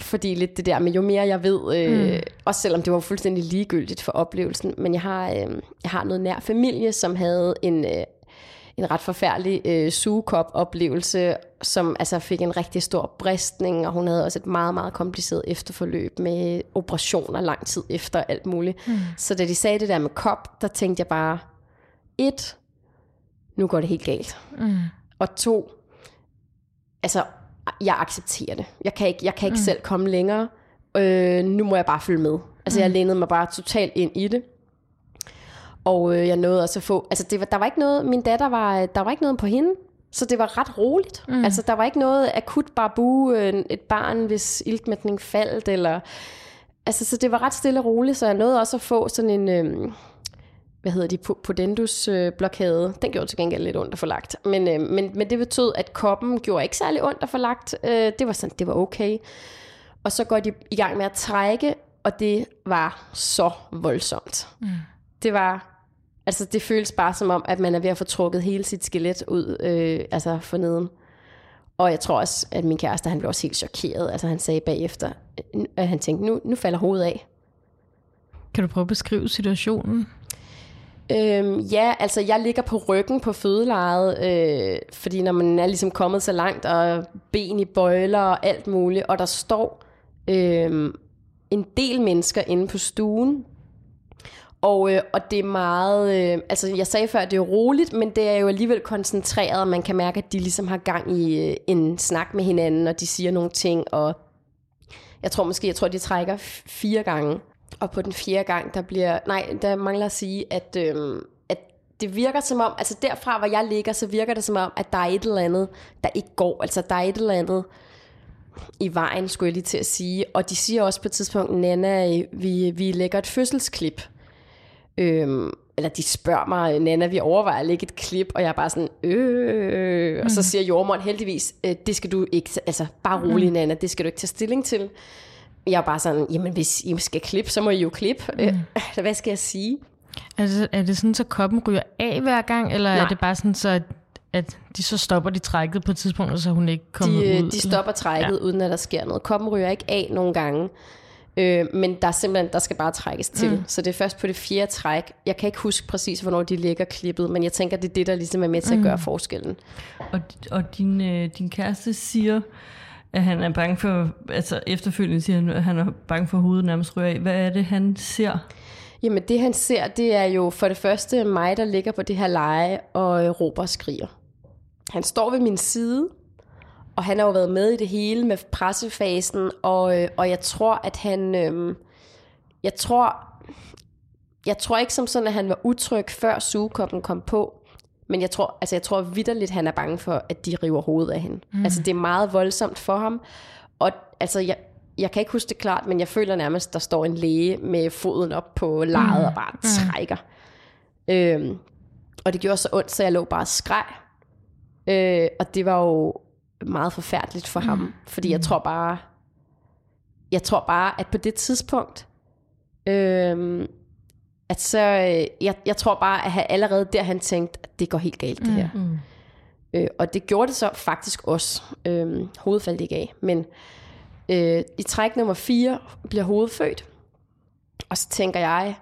fordi lidt det der, men jo mere jeg ved, øh, mm. også selvom det var fuldstændig ligegyldigt for oplevelsen, men jeg har, øh, jeg har noget nær familie, som havde en, øh, en ret forfærdelig øh, sugekop-oplevelse, som altså fik en rigtig stor bristning, og hun havde også et meget, meget kompliceret efterforløb med operationer lang tid efter alt muligt. Mm. Så da de sagde det der med kop, der tænkte jeg bare, et, nu går det helt galt. Mm. Og to, altså, jeg accepterer det. Jeg kan ikke, jeg kan ikke mm. selv komme længere. Øh, nu må jeg bare følge med. Altså, mm. jeg lænede mig bare totalt ind i det. Og øh, jeg nåede også at få... Altså, det var, der var ikke noget... Min datter var... Der var ikke noget på hende. Så det var ret roligt. Mm. Altså, der var ikke noget akut barbu, øh, et barn, hvis iltmætning faldt, eller... Altså, så det var ret stille og roligt, så jeg nåede også at få sådan en... Øh, hvad hedder de? Pudendus-blokade. Den gjorde til gengæld lidt ondt at få lagt. Men, øh, men, men det betød, at koppen gjorde ikke særlig ondt at få lagt. Øh, det var sådan... Det var okay. Og så går de i gang med at trække, og det var så voldsomt. Mm. Det var, altså det føles bare som om, at man er ved at få trukket hele sit skelet ud, øh, altså forneden. Og jeg tror også, at min kæreste, han blev også helt chokeret. Altså han sagde bagefter, at han tænkte, nu, nu falder hovedet af. Kan du prøve at beskrive situationen? Øhm, ja, altså jeg ligger på ryggen på fødelejet, øh, fordi når man er ligesom kommet så langt, og ben i bøjler og alt muligt, og der står øh, en del mennesker inde på stuen. Og, øh, og det er meget, øh, altså jeg sagde før, at det er roligt, men det er jo alligevel koncentreret, og man kan mærke, at de ligesom har gang i øh, en snak med hinanden, og de siger nogle ting, og jeg tror måske, jeg tror, de trækker f- fire gange, og på den fjerde gang, der bliver, nej, der mangler at sige, at, øh, at det virker som om, altså derfra, hvor jeg ligger, så virker det som om, at der er et eller andet, der ikke går, altså der er et eller andet i vejen, skulle jeg lige til at sige, og de siger også på et tidspunkt, Nana, vi, vi lægger et fødselsklip. Øhm, eller de spørger mig, Nana, vi overvejer at lægge et klip, og jeg er bare sådan, øh, mm. og så siger jordmoren heldigvis, det skal du ikke, altså bare rolig, mm. Nana, det skal du ikke tage stilling til. Jeg er bare sådan, jamen hvis I skal klippe, så må I jo klippe. Mm. Øh, hvad skal jeg sige? Altså, er det sådan, så koppen ryger af hver gang, eller nej, er det bare sådan, så, at de så stopper de trækket på et tidspunkt, og så hun ikke kommer de, ud? De stopper trækket, ja, uden at der sker noget. Koppen ryger ikke af nogle gange. Øh, men der er simpelthen, der skal bare trækkes til. Mm. Så det er først på det fjerde træk. Jeg kan ikke huske præcis, hvornår de ligger klippet, men jeg tænker, det er det, der ligesom er med til at gøre mm. forskellen. Og, og din, øh, din kæreste siger, at han er bange for, altså efterfølgende siger han, at han er bange for, hovedet nærmest ryger af. Hvad er det, han ser? Jamen det, han ser, det er jo for det første mig, der ligger på det her leje og øh, råber og skriger. Han står ved min side, og han har jo været med i det hele med pressefasen, og, øh, og jeg tror, at han... Øh, jeg tror jeg tror ikke som sådan, at han var utryg, før sugekoppen kom på, men jeg tror, altså, jeg tror vitterligt, han er bange for, at de river hovedet af hende. Mm. Altså, det er meget voldsomt for ham, og altså, jeg, jeg kan ikke huske det klart, men jeg føler nærmest, der står en læge med foden op på lejet mm. og bare trækker. Mm. Øh, og det gjorde så ondt, så jeg lå bare og skreg. Øh, og det var jo... meget forfærdeligt for ham, mm. fordi jeg tror bare, jeg tror bare, at på det tidspunkt, øhm, at så, jeg, jeg tror bare, at han allerede der han tænkte, at det går helt galt det her, mm. øh, og det gjorde det så faktisk også, øh, hovedet faldt ikke af, men øh, i træk nummer fire bliver hovedet født, og så tænker jeg,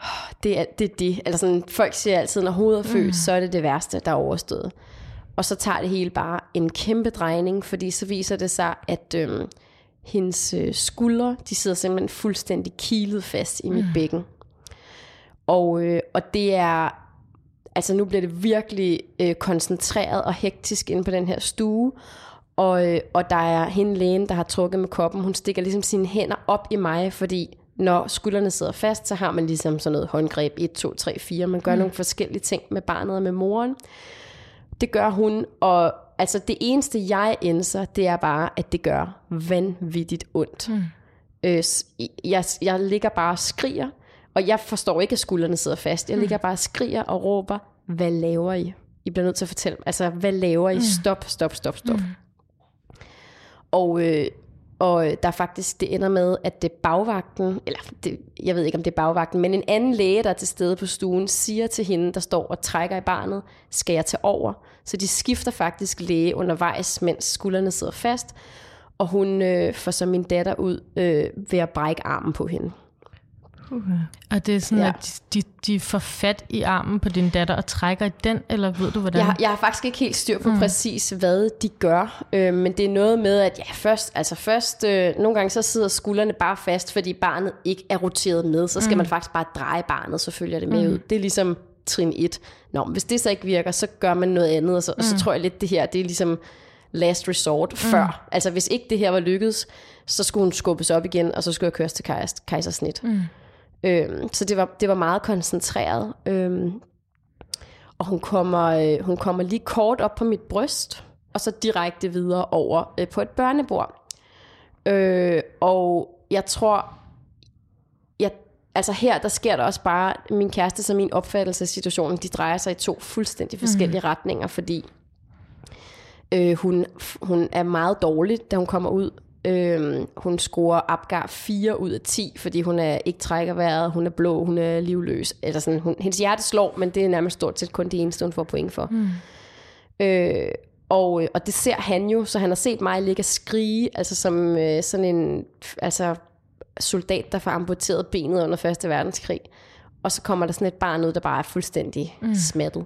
oh, det er det, er det. Eller sådan, folk siger altid, når hovedet er født, mm. så er det det værste, der er overstået. Og så tager det hele bare en kæmpe drejning, fordi så viser det sig, at øh, hendes øh, skuldre, de sidder simpelthen fuldstændig kilet fast i mit mm. bækken. Og, øh, og det er, altså nu bliver det virkelig øh, koncentreret og hektisk inde på den her stue. Og, øh, og der er hende lægen, der har trukket med koppen. Hun stikker ligesom sine hænder op i mig, fordi når skuldrene sidder fast, så har man ligesom sådan noget håndgreb et, to, tre, fire. Man gør mm. nogle forskellige ting med barnet og med moren. Det gør hun, og altså det eneste, jeg indser, det er bare, at det gør vanvittigt ondt. Mm. Øh, jeg, jeg ligger bare og skriger, og jeg forstår ikke, at skuldrene sidder fast. Jeg mm. ligger bare og skriger og råber, hvad laver I? I bliver nødt til at fortælle mig, altså hvad laver I? Mm. Stop, stop, stop, stop. Mm. Og, øh, og der er faktisk, det ender med, at det bagvagten, eller det, jeg ved ikke, om det er bagvagten, men en anden læge, der er til stede på stuen, siger til hende, der står og trækker i barnet, skal jeg tage over? Så de skifter faktisk læge undervejs, mens skuldrene sidder fast, og hun øh, får så min datter ud øh, ved at brække armen på hende. Uh-huh. Og det er sådan, ja. at de, de får fat i armen på din datter og trækker i den, eller ved du hvordan? Jeg, jeg har faktisk ikke helt styr på mm. præcis, hvad de gør, øh, men det er noget med, at ja, først, altså først øh, nogle gange så sidder skuldrene bare fast, fordi barnet ikke er roteret med, så skal mm. man faktisk bare dreje barnet, så følger det med mm. ud. Det er ligesom trin et. Nå, hvis det så ikke virker, så gør man noget andet, og så, mm. og så tror jeg lidt, det her, det er ligesom last resort før. Mm. Altså hvis ikke det her var lykkedes, så skulle hun skubbes op igen, og så skulle jeg køres til kejsersnit. Mm. Øhm, så det var, det var meget koncentreret. Øhm, og hun kommer, øh, hun kommer lige kort op på mit bryst, og så direkte videre over øh, på et børnebord. Øh, og jeg tror, jeg, altså her, der sker der også bare, min kæreste og min opfattelse af situationen, de drejer sig i to fuldstændig forskellige mm. retninger, fordi øh, hun, hun er meget dårlig, da hun kommer ud. Øhm, hun scorer Apgar fire ud af ti, fordi hun er ikke trækker vejret, hun er blå, hun er livløs. Eller sådan, hun, hendes hjerte slår, men det er nærmest stort set kun det eneste, hun får point for. Mm. Øh, og, og det ser han jo, så han har set mig ligge og skrige, altså som øh, sådan en altså, soldat, der får amputeret benet under første verdenskrig. Og så kommer der sådan et barn ud, der bare er fuldstændig mm. smattet.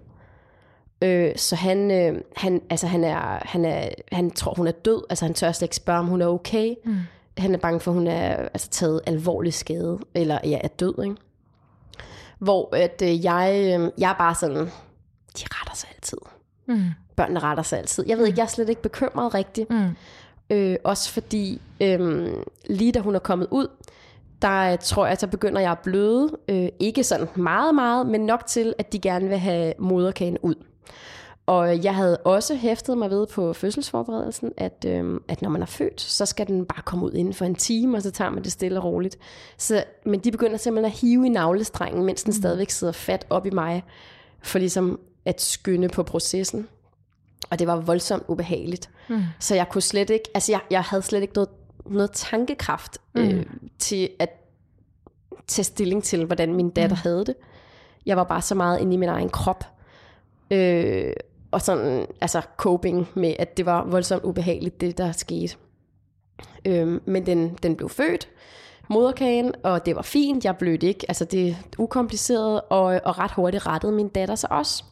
Øh, så han, øh, han, altså han er, han er, han tror hun er død. Altså han tør slet ikke spørge om hun er okay. Mm. Han er bange for hun er altså taget alvorlig skade eller ja er død, ikke? Hvor at øh, jeg, øh, jeg er bare sådan, de retter sig altid. Mm. Børnene retter sig altid. Jeg ved ikke, jeg er slet ikke bekymret rigtigt. Mm. Øh, også fordi øh, lige da hun er kommet ud, der tror jeg, så begynder jeg at bløde. Øh, ikke sådan meget meget, men nok til at de gerne vil have moderkagen ud. Og jeg havde også hæftet mig ved på fødselsforberedelsen, at, øhm, at når man er født, så skal den bare komme ud inden for en time, og så tager man det stille og roligt. Så, men de begynder simpelthen at hive i navlestrengen, mens den stadigvæk sidder fat op i mig, for ligesom at skynde på processen. Og det var voldsomt ubehageligt. Mm. Så jeg kunne slet ikke, altså jeg, jeg havde slet ikke noget, noget tankekraft øh, mm. til at tage stilling til, hvordan min datter mm. havde det. Jeg var bare så meget inde i min egen krop. Øh, og sådan altså coping med at det var voldsomt ubehageligt det der skete, øh, men den, den blev født moderkagen, og det var fint, jeg blødte ikke, altså det er ukompliceret, og, og ret hurtigt rettede min datter sig også,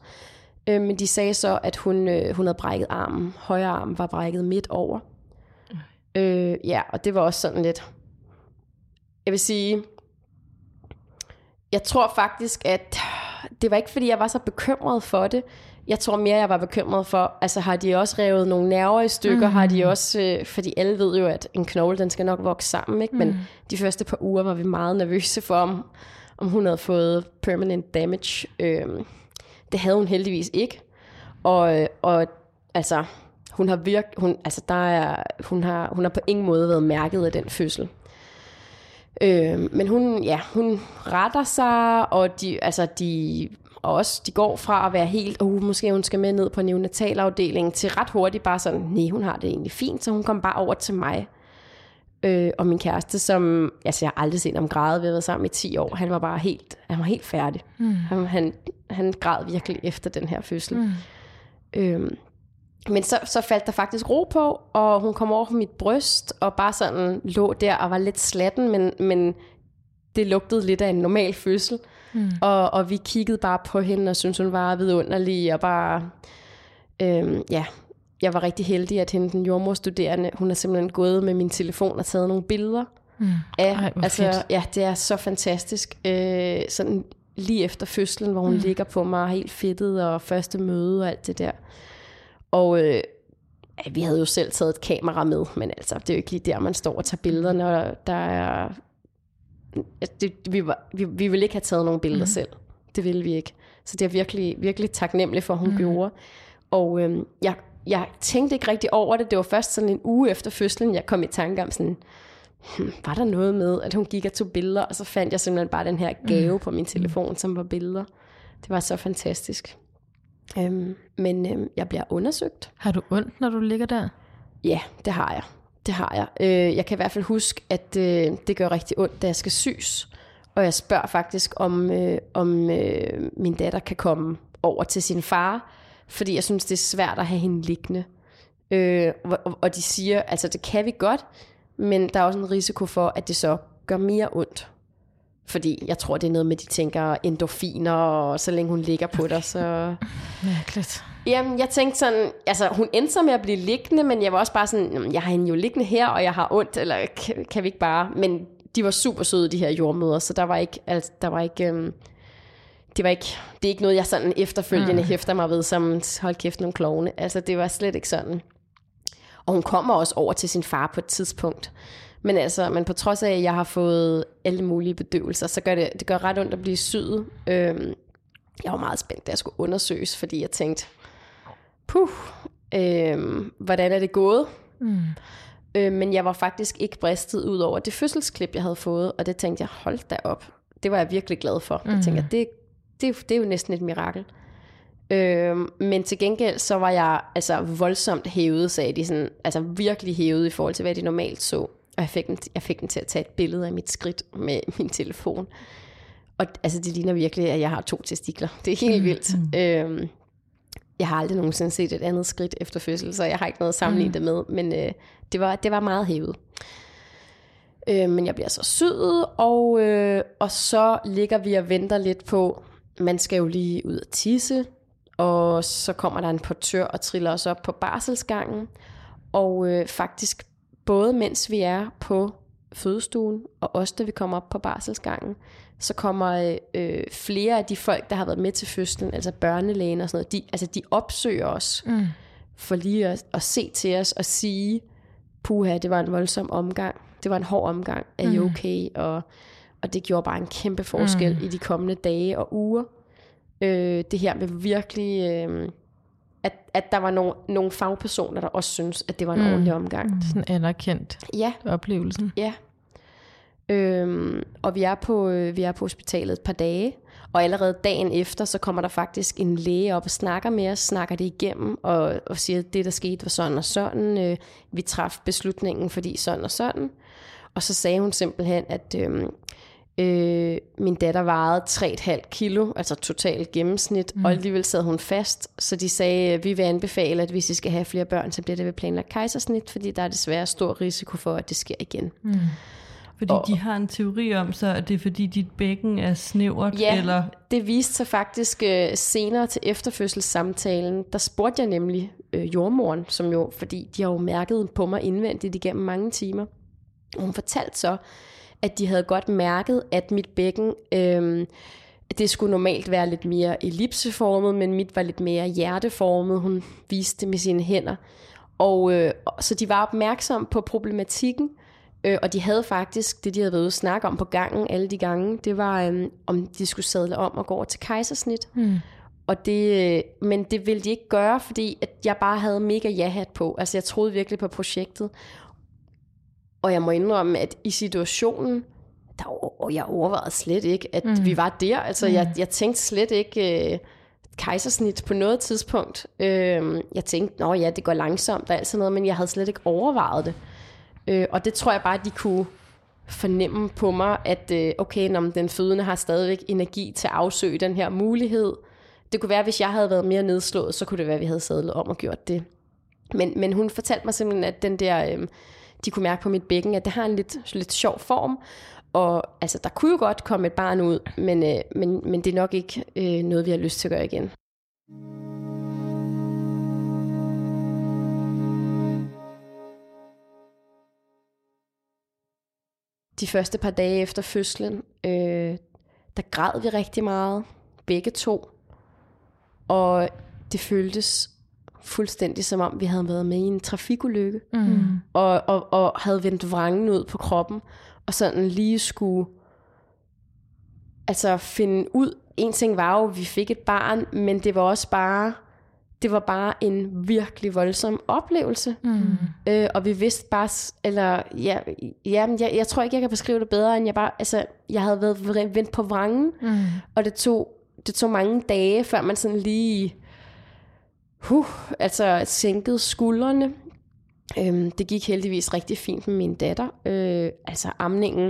øh, men de sagde så at hun, øh, hun havde brækket armen, højre arm var brækket midt over, øh, ja, og det var også sådan lidt, jeg vil sige, jeg tror faktisk at det var ikke fordi jeg var så bekymret for det. Jeg tror mere jeg var bekymret for, altså har de også revet nogle nerver i stykker, mm. har de også, øh, fordi alle ved jo at en knogle den skal nok vokse sammen, ikke? Men mm. de første par uger var vi meget nervøse for om, om hun havde fået permanent damage. Øh, det havde hun heldigvis ikke. Og og altså hun har virk, hun altså der er hun har hun har på ingen måde været mærket af den fødsel. Øh, men hun, ja, hun retter sig, og de, altså de, og også, de går fra at være helt, uh, måske hun skal med ned på neonatalafdelingen, til ret hurtigt bare sådan, nej, hun har det egentlig fint, så hun kom bare over til mig. Øh, og min kæreste, som altså, jeg har aldrig set ham græde, vi har været sammen i ti år, han var bare helt, han var helt færdig. Mm. Han, han, han græd virkelig efter den her fødsel. Mm. Øh, men så, så faldt der faktisk ro på, og hun kom over på mit bryst, og bare sådan lå der og var lidt slatten, men, men det lugtede lidt af en normal fødsel. Mm. Og, og vi kiggede bare på hende, og syntes, hun var vidunderlig, og bare, øhm, ja, jeg var rigtig heldig, at hende, den jordmorstuderende, hun har simpelthen gået med min telefon og taget nogle billeder. Mm. Af, ej, altså, ja, det er så fantastisk. Øh, sådan lige efter fødslen, hvor hun mm. ligger på mig, helt fedtet, og første møde og alt det der. Og øh, vi havde jo selv taget et kamera med, men altså, det er jo ikke lige der, man står og tager billederne, og der er, det, vi, var, vi, vi ville ikke have taget nogle billeder mm. selv. Det ville vi ikke. Så det er virkelig, virkelig taknemmelig for, at hun mm. gjorde. Og øh, jeg, jeg tænkte ikke rigtig over det. Det var først sådan en uge efter fødslen, jeg kom i tanke om sådan, hm, var der noget med, at hun gik og tog billeder, og så fandt jeg simpelthen bare den her gave mm. på min telefon, som var billeder. Det var så fantastisk. Øhm, men øhm, jeg bliver undersøgt. Har du ondt, når du ligger der? Ja, det har jeg. Det har jeg. Øh, jeg kan i hvert fald huske, at øh, det gør rigtig ondt, da jeg skal syes. Og jeg spørger faktisk, om, øh, om øh, min datter kan komme over til sin far, fordi jeg synes, det er svært at have hende liggende. Øh, og, og de siger, altså det kan vi godt, men der er også en risiko for, at det så gør mere ondt. Fordi jeg tror, det er noget med, de tænker endorfiner, og så længe hun ligger på dig, så... Mærkeligt. Jamen, jeg tænkte sådan... Altså, hun endte så med at blive liggende, men jeg var også bare sådan... Jeg har hende jo liggende her, og jeg har ondt, eller kan, kan vi ikke bare... Men de var super søde, de her jordmøder, så der var ikke... Altså, der var ikke øhm, det var ikke... Det er ikke noget, jeg sådan efterfølgende mm. hæfter mig ved, som hold kæft nogle klovne. Altså, det var slet ikke sådan. Og hun kommer også over til sin far på et tidspunkt... Men altså, men på trods af, at jeg har fået alle mulige bedøvelser, så gør det, det gør ret ondt at blive syet. Øhm, jeg var meget spændt, da jeg skulle undersøges, fordi jeg tænkte, puh, øhm, hvordan er det gået? Mm. Øhm, men jeg var faktisk ikke bristet ud over det fødselsklip, jeg havde fået, og det tænkte jeg, hold da op. Det var jeg virkelig glad for. Mm. Jeg tænkte, det, det, det er jo næsten et mirakel. Øhm, men til gengæld, så var jeg altså voldsomt hævet, sagde de sådan, altså virkelig hævet i forhold til, hvad de normalt så. Og jeg fik, den, jeg fik den til at tage et billede af mit skridt med min telefon. Og altså, det ligner virkelig, at jeg har to testikler. Det er helt vildt. Mm. Øhm, jeg har aldrig nogensinde set et andet skridt efter fødsel, så jeg har ikke noget at sammenligne mm. det med. Men øh, det, var, det var meget hævet. Øh, men jeg bliver så syet, og, øh, og så ligger vi og venter lidt på, man skal jo lige ud og tisse. Og så kommer der en portør og triller os op på barselsgangen. Og øh, faktisk... Både mens vi er på fødestuen, og også da vi kommer op på barselsgangen, så kommer øh, flere af de folk, der har været med til fødslen, altså børnelægen og sådan noget, de, altså de opsøger os, mm. for lige at, at se til os og sige, puha, det var en voldsom omgang, det var en hård omgang, er I okay? Mm. Og, og det gjorde bare en kæmpe forskel mm. i de kommende dage og uger. Øh, det her med virkelig... Øh, At, at der var nogle, nogle fagpersoner, der også synes, at det var en mm. ordentlig omgang. Sådan anerkendt ja. Oplevelsen. Ja. Øhm, og vi er, på, vi er på hospitalet et par dage, og allerede dagen efter, så kommer der faktisk en læge op og snakker med os, snakker det igennem, og, og siger, at det, der skete, var sådan og sådan. Øh, vi traf beslutningen, fordi sådan og sådan. Og så sagde hun simpelthen, at øhm, Øh, min datter vejede tre komma fem kilo, altså totalt gennemsnit, mm. og alligevel sad hun fast, så de sagde, vi vil anbefale, at hvis I skal have flere børn, så bliver det ved planlagt kejsersnit, fordi der er desværre stor risiko for, at det sker igen. Mm. Fordi og, de har en teori om så, at det er fordi dit bækken er snævert? Ja, eller? Det viste sig faktisk øh, senere til efterfødselssamtalen, der spurgte jeg nemlig øh, jordmoren, som jo, fordi de har jo mærket på mig indvendigt igennem mange timer, og hun fortalte så, at de havde godt mærket, at mit bækken, øh, det skulle normalt være lidt mere ellipseformet, men mit var lidt mere hjerteformet, hun viste med sine hænder. Og, øh, så de var opmærksomme på problematikken, øh, og de havde faktisk, det de havde været ude at snakke om på gangen, alle de gange, det var, øh, om de skulle sadle om og gå over til kejsersnit. Mm. Og det, øh, men det ville de ikke gøre, fordi at jeg bare havde mega ja-hat på. Altså jeg troede virkelig på projektet. Og jeg må indrømme, at i situationen, der, og jeg overvejede slet ikke, at mm. vi var der. Altså, mm. jeg, jeg tænkte slet ikke øh, kejsersnit på noget tidspunkt. Øh, jeg tænkte, nå ja, det går langsomt og alt sådan noget, men jeg havde slet ikke overvejet det. Øh, og det tror jeg bare, de kunne fornemme på mig, at øh, okay, når den fødende har stadigvæk energi til at afsøge den her mulighed. Det kunne være, hvis jeg havde været mere nedslået, så kunne det være, at vi havde sadlet om og gjort det. Men, men hun fortalte mig simpelthen, at den der... Øh, de kunne mærke på mit bækken, at det har en lidt, lidt sjov form, og altså, der kunne jo godt komme et barn ud, men, øh, men, men det er nok ikke øh, noget, vi har lyst til at gøre igen. De første par dage efter fødslen, øh, der græd vi rigtig meget, begge to, og det føltes fuldstændig som om vi havde været med i en trafikulykke mm. og, og, og havde vendt vrangen ud på kroppen og sådan lige skulle altså finde ud. En ting var jo, vi fik et barn, men det var også bare det var bare en virkelig voldsom oplevelse mm. øh, og vi vidste bare eller ja, ja jeg, jeg tror ikke jeg kan beskrive det bedre end jeg bare altså jeg havde været vendt på vrangen mm. og det tog det tog mange dage før man sådan lige Huh, altså sænkede skuldrene. Øhm, det gik heldigvis rigtig fint med min datter. Øh, altså amningen,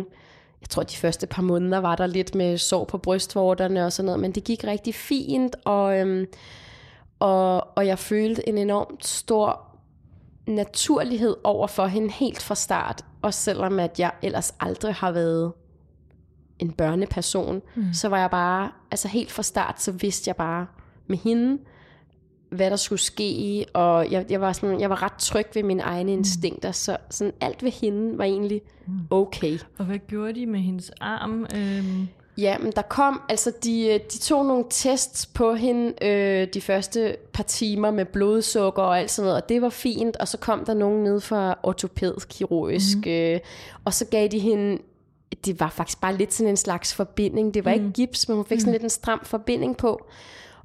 jeg tror de første par måneder var der lidt med sår på brystvorterne og sådan noget, men det gik rigtig fint, og, øhm, og, og jeg følte en enormt stor naturlighed over for hende helt fra start, også selvom at jeg ellers aldrig har været en børneperson, mm. så var jeg bare, altså helt fra start, så vidste jeg bare med hende, hvad der skulle ske, og jeg, jeg var sådan, jeg var ret tryg ved mine egne mm. instinkter, så sådan alt ved hende var egentlig okay. Og hvad gjorde de med hendes arm? Øhm. Ja, men der kom, altså de, de tog nogle tests på hende øh, de første par timer med blodsukker og alt sådan noget, og det var fint, og så kom der nogen ned fra ortopædkirurgisk, mm. øh, og så gav de hende, det var faktisk bare lidt sådan en slags forbinding, det var mm. ikke gips, men hun fik sådan mm. lidt en stram forbinding på.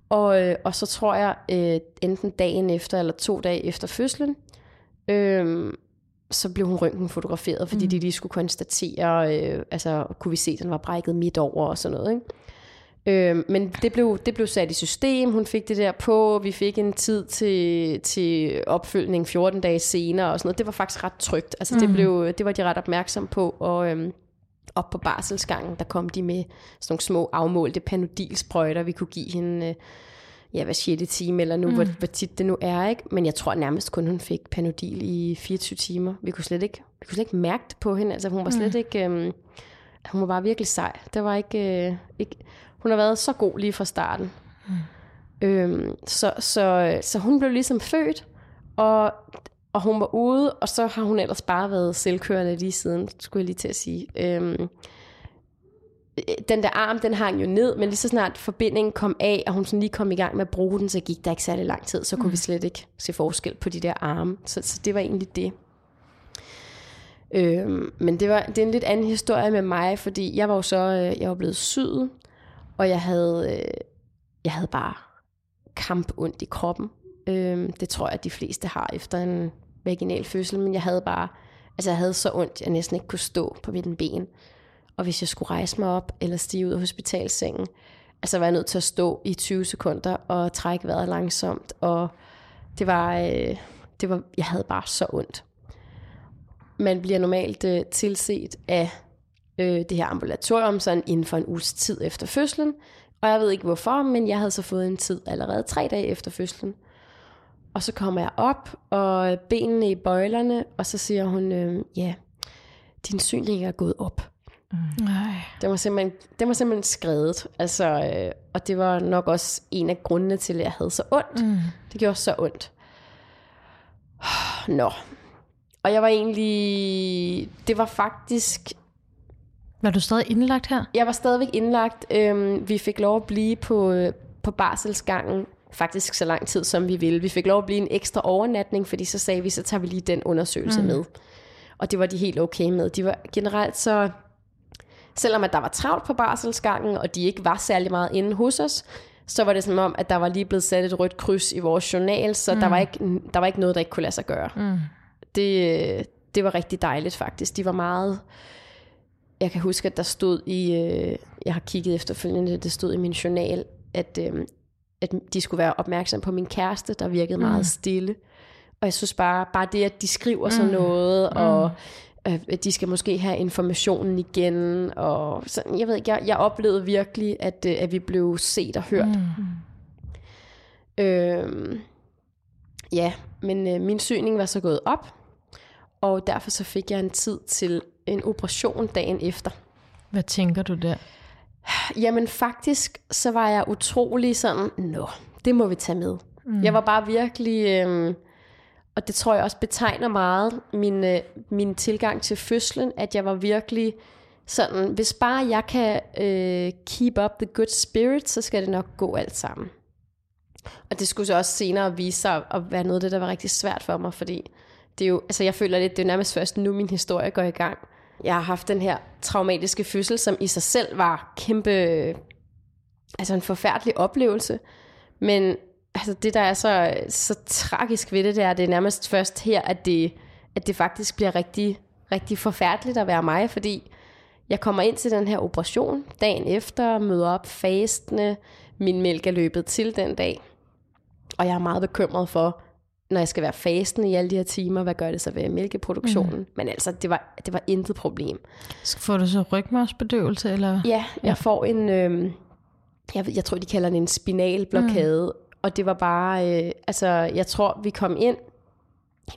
Og, og så tror jeg, øh, enten dagen efter eller to dage efter fødslen, øh, så blev hun røntgenfotograferet, fordi mm. de lige skulle konstatere, øh, altså kunne vi se, at den var brækket midt over og sådan noget. Ikke? Øh, men det blev, det blev sat i system, hun fik det der på, vi fik en tid til, til opfølgning fjorten dage senere og sådan noget. Det var faktisk ret trygt, altså mm. det, blev, det var de ret opmærksom på, og... Øh, op på barselsgangen, der kom de med sådan nogle små afmålte panodilsprøjter, vi kunne give hende, ja, hver sjette time, eller nu, mm. hvor, hvor tit det nu er, ikke? Men jeg tror nærmest kun, hun fik panodil i fireogtyve timer. Vi kunne slet ikke, vi kunne slet ikke mærke det på hende, altså hun var slet mm. ikke, øhm, hun var bare virkelig sej. Det var ikke, øh, ikke, hun har været så god lige fra starten. Mm. Øhm, så, så, så hun blev ligesom født, og... Og hun var ude, og så har hun ellers bare været selvkørende lige siden, skulle jeg lige til at sige. Øhm, den der arm, den hang jo ned, men lige så snart forbindingen kom af, og hun sådan lige kom i gang med at bruge den, så gik der ikke særlig lang tid, så kunne mm. vi slet ikke se forskel på de der arme. Så, så det var egentlig det. Øhm, men det var, det er en lidt anden historie med mig, fordi jeg var jo så, jeg var blevet syet, og jeg havde, jeg havde bare kamp ondt i kroppen. Det tror jeg, at de fleste har efter en vaginal fødsel, men jeg havde bare, altså jeg havde så ondt, jeg næsten ikke kunne stå på mit ben. Og hvis jeg skulle rejse mig op eller stige ud af hospitalsengen, altså var jeg nødt til at stå i tyve sekunder og trække vejret langsomt, og det var, det var, jeg havde bare så ondt. Man bliver normalt øh, tilset af øh, det her ambulatorium sådan inden for en uges tid efter fødslen, og jeg ved ikke hvorfor, men jeg havde så fået en tid allerede tre dage efter fødslen. Og så kommer jeg op, og benene i bøjlerne, og så siger hun, øh, ja, din synlighed er gået op. Mm. Den var simpelthen, den var simpelthen skredet, altså, øh, og det var nok også en af grundene til, at jeg havde så ondt. Mm. Det gjorde så ondt. Nå. Og jeg var egentlig, det var faktisk... Var du stadig indlagt her? Jeg var stadigvæk indlagt. Øh, vi fik lov at blive på, på barselsgangen, faktisk så lang tid, som vi ville. Vi fik lov at blive en ekstra overnatning, fordi så sagde vi, så tager vi lige den undersøgelse mm. med. Og det var de helt okay med. De var generelt så, selvom at der var travlt på barselsgangen, og de ikke var særlig meget inde hos os, så var det som om, at der var lige blevet sat et rødt kryds i vores journal, så mm. der, var ikke, der var ikke noget, der ikke kunne lade sig gøre. Mm. Det, det var rigtig dejligt faktisk. De var meget... Jeg kan huske, at der stod i... Jeg har kigget efterfølgende, det stod i min journal, at... at de skulle være opmærksomme på min kæreste, der virkede mm. meget stille. Og jeg synes bare, bare det, at de skriver mm. sådan noget, og mm. øh, at de skal måske have informationen igen, og sådan, jeg ved ikke, jeg, jeg oplevede virkelig, at, øh, at vi blev set og hørt. Mm. Øhm, ja, men øh, min syning var så gået op, og derfor så fik jeg en tid til en operation dagen efter. Hvad tænker du der? Jamen faktisk, så var jeg utrolig sådan, nå, det må vi tage med. Mm. Jeg var bare virkelig, øh, og det tror jeg også betegner meget min, øh, min tilgang til fødslen, at jeg var virkelig sådan, hvis bare jeg kan øh, keep up the good spirit, så skal det nok gå alt sammen. Og det skulle så også senere vise sig at være noget af det, der var rigtig svært for mig, fordi det er jo, altså jeg føler lidt, det er nærmest først nu min historie går i gang. Jeg har haft den her traumatiske fødsel, som i sig selv var kæmpe, altså en forfærdelig oplevelse. Men altså det, der er så, så tragisk ved det, det er, det er nærmest først her, at det, at det faktisk bliver rigtig, rigtig forfærdeligt at være mig, fordi jeg kommer ind til den her operation dagen efter, møder op fastende, min mælk er løbet til den dag, og jeg er meget bekymret for, når jeg skal være fastende i alle de her timer, hvad gør det så ved mælkeproduktionen? Mm. Men altså, det var, det var intet problem. Får du så rygmarvsbedøvelse, eller? Ja, jeg ja. får en, øh, jeg, jeg tror, de kalder den en spinalblokade, mm. og det var bare, øh, altså, jeg tror, vi kom ind,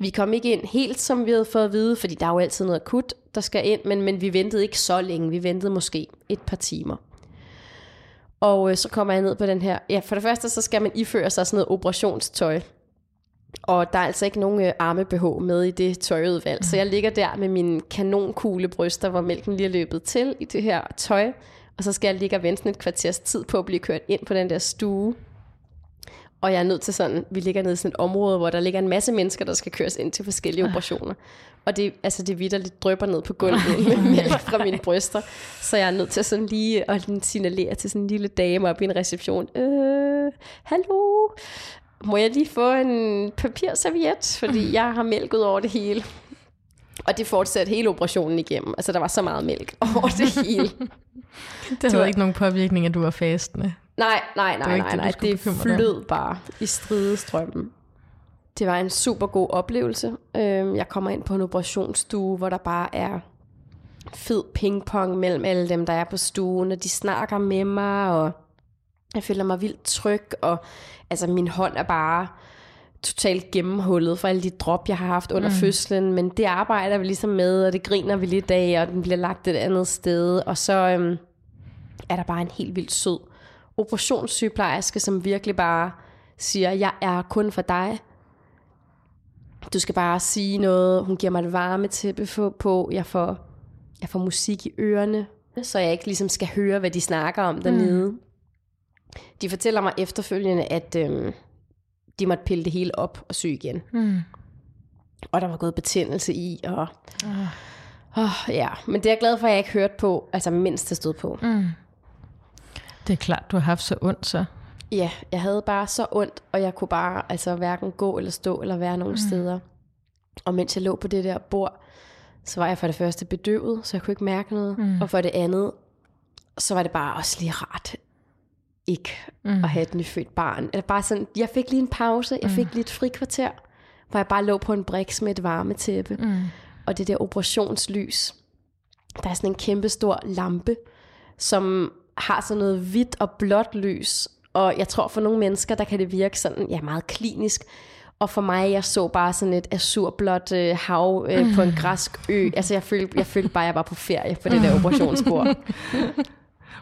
vi kom ikke ind helt, som vi havde fået at vide, fordi der er jo altid noget akut, der skal ind, men, men vi ventede ikke så længe, vi ventede måske et par timer. Og øh, så kommer jeg ned på den her, ja, for det første så skal man iføre sig sådan noget operationstøj, og der er altså ikke nogen øh, arme-B H med i det tøjudvalg, mm. så jeg ligger der med mine kanonkugle bryster, hvor mælken lige er løbet til i det her tøj, og så skal jeg ligge og vente et kvarters tid på at blive kørt ind på den der stue. Og jeg er nødt til sådan, vi ligger nede i sådan et område, hvor der ligger en masse mennesker, der skal køres ind til forskellige operationer. Og det, altså det vitterligt drypper ned på gulvet med mælk fra mine bryster. Så jeg er nødt til sådan lige at signalere til sådan en lille dame op i en reception. Øh, hallo, må jeg lige få en papirserviet? Fordi jeg har mælk ud over det hele. Og det fortsatte hele operationen igennem. Altså der var så meget mælk over det hele. Det havde du... ikke nogen påvirkning, at du var fastende. Nej, nej, nej, nej, nej. Det, det flød bare i stridestrømmen. Det var en super god oplevelse. Jeg kommer ind på en operationsstue, hvor der bare er fed pingpong mellem alle dem, der er på stuen, og de snakker med mig, og jeg føler mig vildt tryg, og altså min hånd er bare totalt gennemhullet for alle de drop, jeg har haft under mm. fødslen, men det arbejder vi ligesom med, og det griner vi lidt af, og den bliver lagt et andet sted, og så øhm, er der bare en helt vildt sød operationssygeplejerske, som virkelig bare siger, jeg er kun for dig. Du skal bare sige noget. Hun giver mig et varme tæppe på. Jeg får, jeg får musik i ørerne, så jeg ikke ligesom skal høre, hvad de snakker om dernede. Mm. De fortæller mig efterfølgende, at øhm, de måtte pille det hele op og sy igen. Mm. Og der var gået betændelse i. Og, uh. og, ja. Men det er jeg glad for, at jeg ikke hørte på, altså mindst det stod på. Mm. Det er klart, du har haft så ondt så. Ja, jeg havde bare så ondt, og jeg kunne bare altså hverken gå eller stå eller være nogen mm. steder. Og mens jeg lå på det der bord, så var jeg for det første bedøvet, så jeg kunne ikke mærke noget. Mm. Og for det andet, så var det bare også lige rart ikke mm. at have et nyfødt barn. Eller bare sådan, jeg fik lige en pause, jeg fik mm. lige et frikvarter, hvor jeg bare lå på en briks med et varmetæppe. Mm. Og det der operationslys, der er sådan en kæmpe stor lampe, som har sådan noget hvidt og blåt lys, og jeg tror for nogle mennesker, der kan det virke sådan, ja, meget klinisk, og for mig, jeg så bare sådan et azurblåt øh, hav øh, mm. på en græsk ø, altså jeg følte, jeg følte bare, jeg var på ferie på det der operationsbord.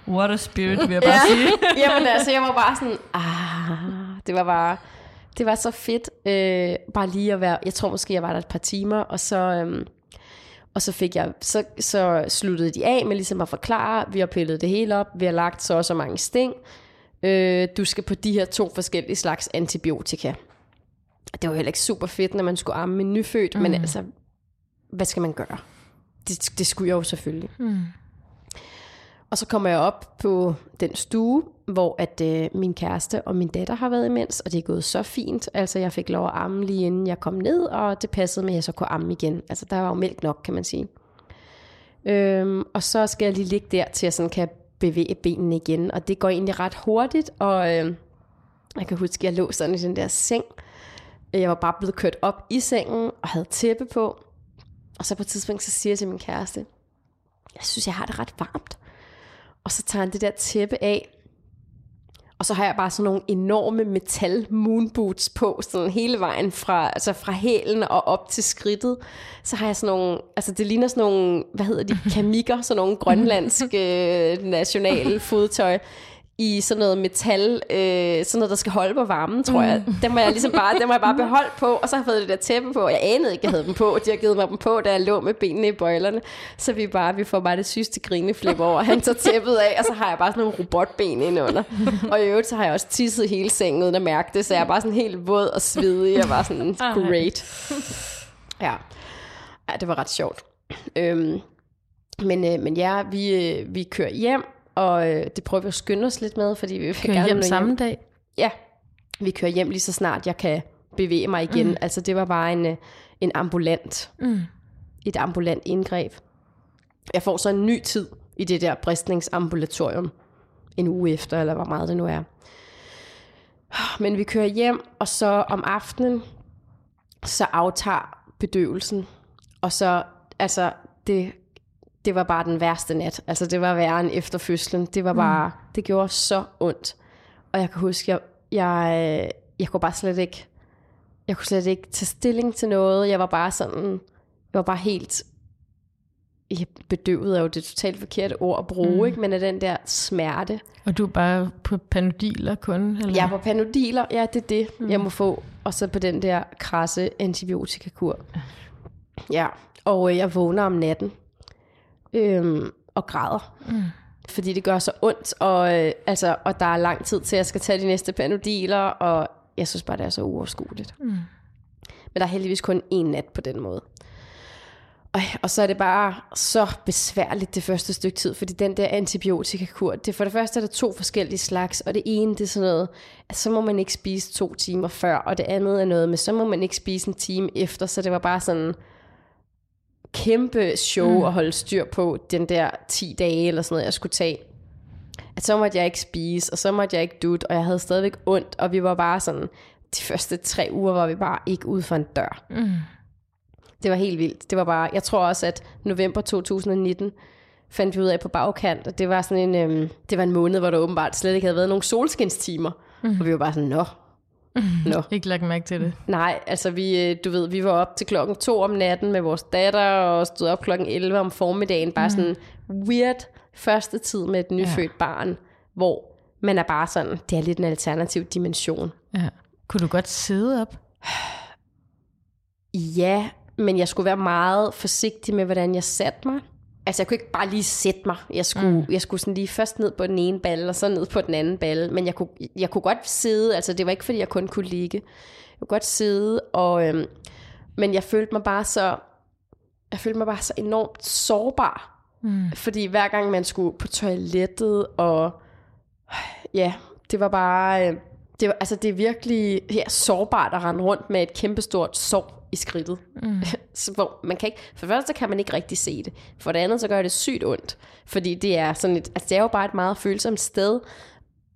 What a spirit, vil jeg bare ja. sige. Jamen altså, jeg var bare sådan, ah, det var bare, det var så fedt, øh, bare lige at være, jeg tror måske, jeg var der et par timer, og så... Øh, Og så fik jeg, så, så sluttede de af med ligesom at forklare, vi har pillet det hele op, vi har lagt så og så mange sting, øh, du skal på de her to forskellige slags antibiotika. Det var heller ikke super fedt, når man skulle amme en nyfødt, mm. men altså, hvad skal man gøre? Det, det skulle jeg jo selvfølgelig. Mm. Og så kommer jeg op på den stue, hvor at øh, min kæreste og min datter har været imens, og det er gået så fint. Altså, jeg fik lov at amme lige inden jeg kom ned, og det passede med, at jeg så kunne amme igen. Altså, der var jo mælk nok, kan man sige. Øhm, og så skal jeg lige ligge der, til jeg sådan kan bevæge benene igen, og det går egentlig ret hurtigt, og øh, jeg kan huske, at jeg lå sådan i den der seng. Jeg var bare blevet kørt op i sengen, og havde tæppe på, og så på et tidspunkt, så siger jeg til min kæreste, jeg synes, jeg har det ret varmt. Og så tager han det der tæppe af, og så har jeg bare sådan nogle enorme metal moonboots på, sådan hele vejen fra, altså fra hælen og op til skridtet. Så har jeg sådan nogle, altså det ligner sådan nogle, hvad hedder de, kamikker, sådan nogle grønlandske øh, nationale fodtøj, i sådan noget metal, øh, sådan noget, der skal holde på varmen, tror jeg. Den var jeg ligesom bare, den var jeg bare beholdt på, og så har jeg fået det der tæppe på, og jeg anede ikke, jeg havde dem på, og de har givet mig dem på, da jeg lå med benene i bøjlerne, så vi bare, vi får bare det sygeste grineflip over, han tager tæppet af, og så har jeg bare sådan nogle robotben indenunder. Og i øvrigt, så har jeg også tisset hele sengen, uden at mærke det, så jeg er bare sådan helt våd og svedig, og bare sådan, great. Ja, ja det var ret sjovt. Øhm, men, øh, men ja, vi, øh, vi kører hjem, og øh, det prøver vi at skynde os lidt med, fordi vi vil gerne hjem samme hjem. dag. Ja, vi kører hjem lige så snart jeg kan bevæge mig igen. Mm. Altså det var bare en, en ambulant, mm. et ambulant indgreb. Jeg får så en ny tid i det der bristningsambulatorium en uge efter, eller hvor meget det nu er. Men vi kører hjem, og så om aftenen, så aftager bedøvelsen. Og så, altså det... Det var bare den værste nat. Altså, det var værre end efter fødslen. Det var bare... Mm. Det gjorde så ondt. Og jeg kan huske, jeg, jeg, jeg kunne bare slet ikke... Jeg kunne slet ikke tage stilling til noget. Jeg var bare sådan... Jeg var bare helt... bedøvet er jo det totalt forkerte ord at bruge, mm. ikke? Men af den der smerte. Og du er bare på panodiler kun? Eller? Ja, på panodiler, ja, det er det, mm. jeg må få. Og så på den der krasse antibiotikakur. Ja, og øh, jeg vågner om natten øhm, og græder, mm. fordi det gør så ondt, og, øh, altså, og der er lang tid til, at jeg skal tage de næste panodiler, og jeg synes bare, det er så uoverskueligt. Mm. Men der er heldigvis kun én nat på den måde. Og, og så er det bare så besværligt det første stykke tid, fordi den der antibiotikakur, det for det første er der to forskellige slags, og det ene det er sådan noget, at så må man ikke spise to timer før, og det andet er noget med, så må man ikke spise en time efter, så det var bare sådan kæmpe show mm. at holde styr på den der ti dage eller sådan noget, jeg skulle tage. At så måtte jeg ikke spise, og så måtte jeg ikke dutte, og jeg havde stadigvæk ondt, og vi var bare sådan, de første tre uger var vi bare ikke ude for en dør. Mm. Det var helt vildt. Det var bare, jeg tror også, at november to tusind nitten fandt vi ud af på bagkant, og det var sådan en, øhm, det var en måned, hvor der åbenbart slet ikke havde været nogen solskinstimer, mm. og vi var bare sådan, nå, nå. Ikke lagt mærke til det. Nej, altså vi, du ved, vi var op til klokken to om natten med vores datter, og stod op klokken elleve om formiddagen, bare mm. sådan weird første tid med et nyfødt ja. barn, hvor man er bare sådan, det er lidt en alternativ dimension. Ja. Kunne du godt sidde op? Ja, men jeg skulle være meget forsigtig med, hvordan jeg satte mig. Altså, jeg kunne ikke bare lige sætte mig. Jeg skulle, mm. jeg skulle sådan lige først ned på den ene balle, og så ned på den anden balle. Men jeg kunne, jeg kunne godt sidde. Altså, det var ikke, fordi jeg kun kunne ligge. Jeg kunne godt sidde, og, øhm, men jeg følte mig bare så, jeg følte mig bare så enormt sårbar. Mm. Fordi hver gang man skulle på toilettet, og ja, det var bare... Øh, det, var, altså, det er virkelig her, sårbart at rende rundt med et kæmpestort sår i skridtet. Mm. Så, hvor man kan ikke, for det første så kan man ikke rigtig se det. For det andet så gør det sygt ondt. Fordi det er, sådan et, altså, det er jo bare et meget følsomt sted.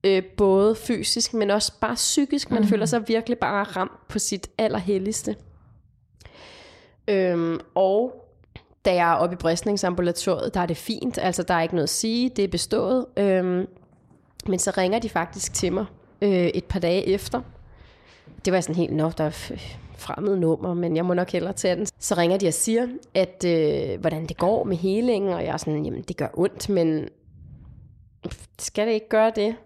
Øh, både fysisk, men også bare psykisk. Man mm. føler sig virkelig bare ramt på sit allerhelligste. Øhm, og da jeg er oppe i bristningsambulatoriet, der er det fint. Altså der er ikke noget at sige. Det er bestået. Øhm, men så ringer de faktisk til mig øh, et par dage efter. Det var sådan helt nok, der fremmede nummer, men jeg må nok hellere tage den. Så ringer de og siger, at øh, hvordan det går med helingen, og jeg er sådan, jamen det gør ondt, men skal det ikke gøre det?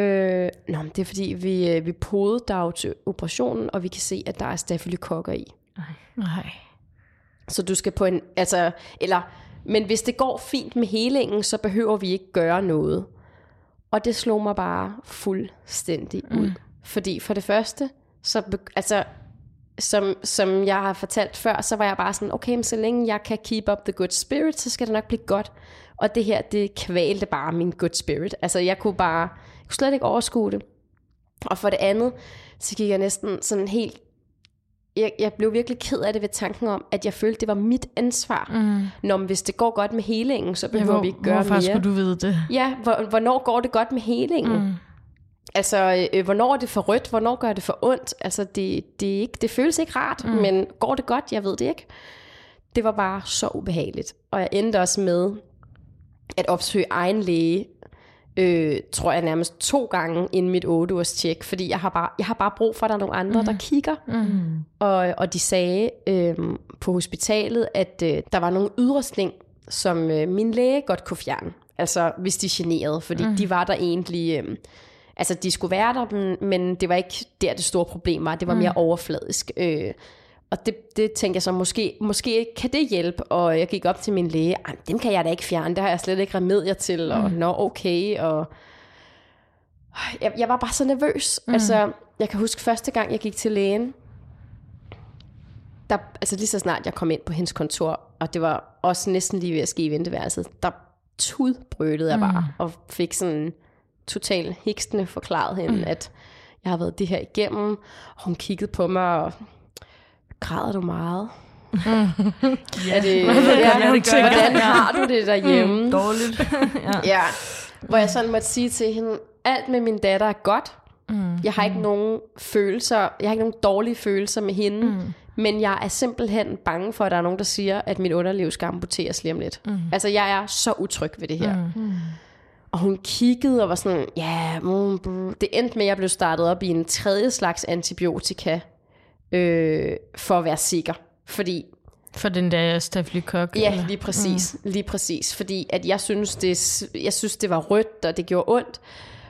Øh, nå, men det er fordi, vi, vi podede dag til operationen, og vi kan se, at der er stafylokokker i. Nej. Så du skal på en, altså, eller, men hvis det går fint med helingen, så behøver vi ikke gøre noget. Og det slog mig bare fuldstændig ud. Mm. Fordi for det første, så, altså, som, som jeg har fortalt før, så var jeg bare sådan, okay, men så længe jeg kan keep up the good spirit, så skal det nok blive godt. Og det her, det kvalte bare min good spirit. Altså, jeg kunne bare, jeg kunne slet ikke overskue det. Og for det andet, så gik jeg næsten sådan helt, jeg, jeg blev virkelig ked af det ved tanken om, at jeg følte, det var mit ansvar. Mm. Nå, men hvis det går godt med helingen, så behøver ja, hvor, vi ikke gøre mere. Hvorfor skulle du vide det? Ja, hvor, hvornår går det godt med helingen? Mm. Altså, øh, hvornår er det for rødt? Hvornår gør det for ondt? Altså, det, det, er ikke, det føles ikke rart, mm. men går det godt? Jeg ved det ikke. Det var bare så ubehageligt. Og jeg endte også med at opsøge egen læge, øh, tror jeg nærmest to gange inden mit otte ugers tjek, fordi jeg har, bare, jeg har bare brug for, at der er nogle andre, mm. der kigger. Mm. Og, og de sagde øh, på hospitalet, at øh, der var nogle ydre sling, som øh, min læge godt kunne fjerne. Altså, hvis de generede, fordi mm. de var der egentlig... Øh, Altså, de skulle være der, men det var ikke der, det store problem var. Det var mere mm. overfladisk. Øh, og det, det tænkte jeg så, måske, måske kan det hjælpe. Og jeg gik op til min læge. Ej, den kan jeg da ikke fjerne. Der har jeg slet ikke remedier til. Og mm. nå, okay. Og jeg, jeg var bare så nervøs. Mm. Altså, jeg kan huske første gang, jeg gik til lægen. Der, altså, lige så snart jeg kom ind på hendes kontor, og det var også næsten lige ved at ske i venteværelset, der tudbrølede jeg bare, mm. og fik sådan... totalt hikstende forklaret hende, mm. at jeg har været det her igennem, og hun kiggede på mig, og græder du meget? Mm. er det, ja, hvordan, hvordan har du det derhjemme? Mm, dårligt. ja. ja. Hvor jeg sådan måtte sige til hende, alt med min datter er godt, mm. jeg har ikke mm. nogen følelser, jeg har ikke nogen dårlige følelser med hende, mm. men jeg er simpelthen bange for, at der er nogen, der siger, at mit underliv skal amputeres lige om lidt. Mm. Altså, jeg er så utryg ved det her. Mm. Og hun kiggede og var sådan, ja, yeah, mm, det endte med, at jeg blev startet op i en tredje slags antibiotika, øh, for at være sikker. Fordi For den der stafylokok? Ja, eller? lige præcis. Mm. Lige præcis. Fordi at jeg, synes, det, jeg synes, det var rødt, og det gjorde ondt.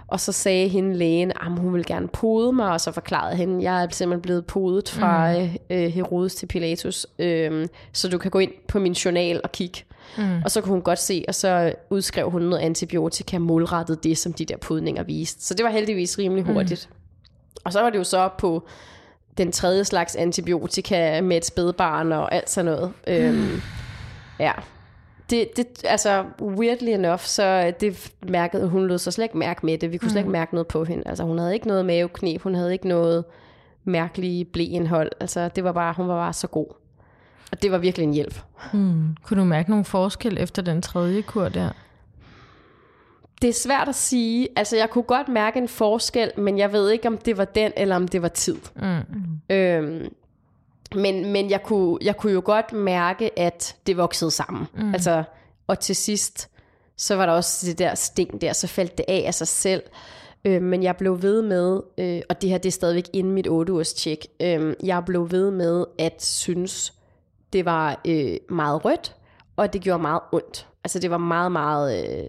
Og så sagde hende lægen, at hun ville gerne pode mig, og så forklarede hende, jeg er simpelthen blevet podet fra mm. øh, Herodes til Pilatus, øh, så du kan gå ind på min journal og kigge. Mm. Og så kunne hun godt se, og så udskrev hun noget antibiotika, målrettet det, som de der podninger viste. Så det var heldigvis rimelig hurtigt. Mm. Og så var det jo så på den tredje slags antibiotika med et spædbarn og alt sådan noget. Mm. Øhm, ja. Det, det, altså, weirdly enough, så det mærkede, hun lød så slet ikke mærke med det. Vi kunne mm. slet ikke mærke noget på hende. Altså, hun havde ikke noget maveknep, hun havde ikke noget mærkelige bleindhold. Altså, det var bare, hun var bare så god. Og det var virkelig en hjælp. Mm. Kunne du mærke nogle forskel efter den tredje kur der? Det er svært at sige. Altså, jeg kunne godt mærke en forskel, men jeg ved ikke, om det var den, eller om det var tid. Mm. Øhm, men men jeg, kunne, jeg kunne jo godt mærke, at det voksede sammen. Mm. Altså, og til sidst, så var der også det der sting der, så faldt det af af sig selv. Øh, men jeg blev ved med, øh, og det her det er stadigvæk inden mit otte-ugers tjek, øh, jeg blev ved med at synes, det var øh, meget rødt, og det gjorde meget ondt. Altså, det var meget, meget... Øh,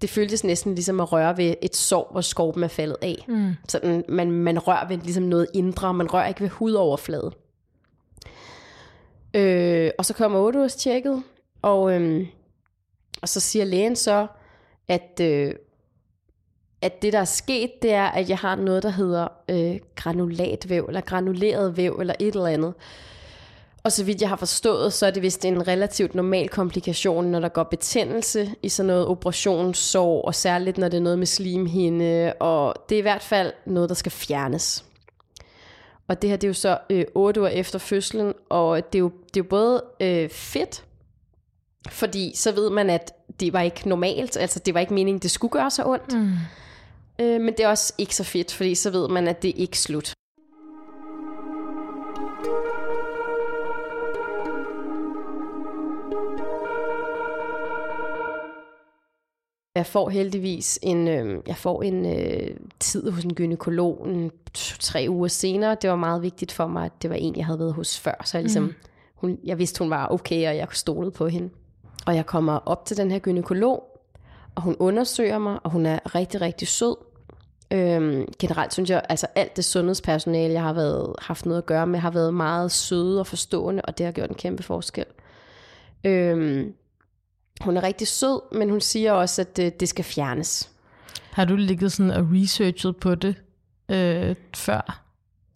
det føltes næsten ligesom at røre ved et sår, hvor skorpen er faldet af. Mm. Sådan, man, man rører ved ligesom noget indre, man rører ikke ved hudoverflade. Øh, og så kommer otte-ugers tjekket, og, øhm, og så siger lægen så, at, øh, at det, der er sket, det er, at jeg har noget, der hedder øh, granulatvæv, eller granuleret væv, eller et eller andet. Og så vidt jeg har forstået, så er det vist en relativt normal komplikation, når der går betændelse i sådan noget operationssår, og særligt når det er noget med slimhinde, og det er i hvert fald noget, der skal fjernes. Og det her, det er jo så øh, otte uger efter fødslen, og det er jo, det er jo både øh, fedt, fordi så ved man, at det var ikke normalt, altså det var ikke meningen, det skulle gøre så ondt, mm. øh, men det er også ikke så fedt, fordi så ved man, at det ikke er slut. Jeg får heldigvis en, øh, jeg får en øh, tid hos en gynækolog en, tre uger senere. Det var meget vigtigt for mig, at det var en, jeg havde været hos før. Så jeg, ligesom, mm. hun, jeg vidste, hun var okay, og jeg stolede på hende. Og jeg kommer op til den her gynækolog, og hun undersøger mig, og hun er rigtig, rigtig sød. Øhm, generelt synes jeg, altså alt det sundhedspersonale, jeg har været, haft noget at gøre med, har været meget søde og forstående, og det har gjort en kæmpe forskel. Øhm, Hun er rigtig sød, men hun siger også, at det, det skal fjernes. Har du ligget sådan og researchet på det øh, før?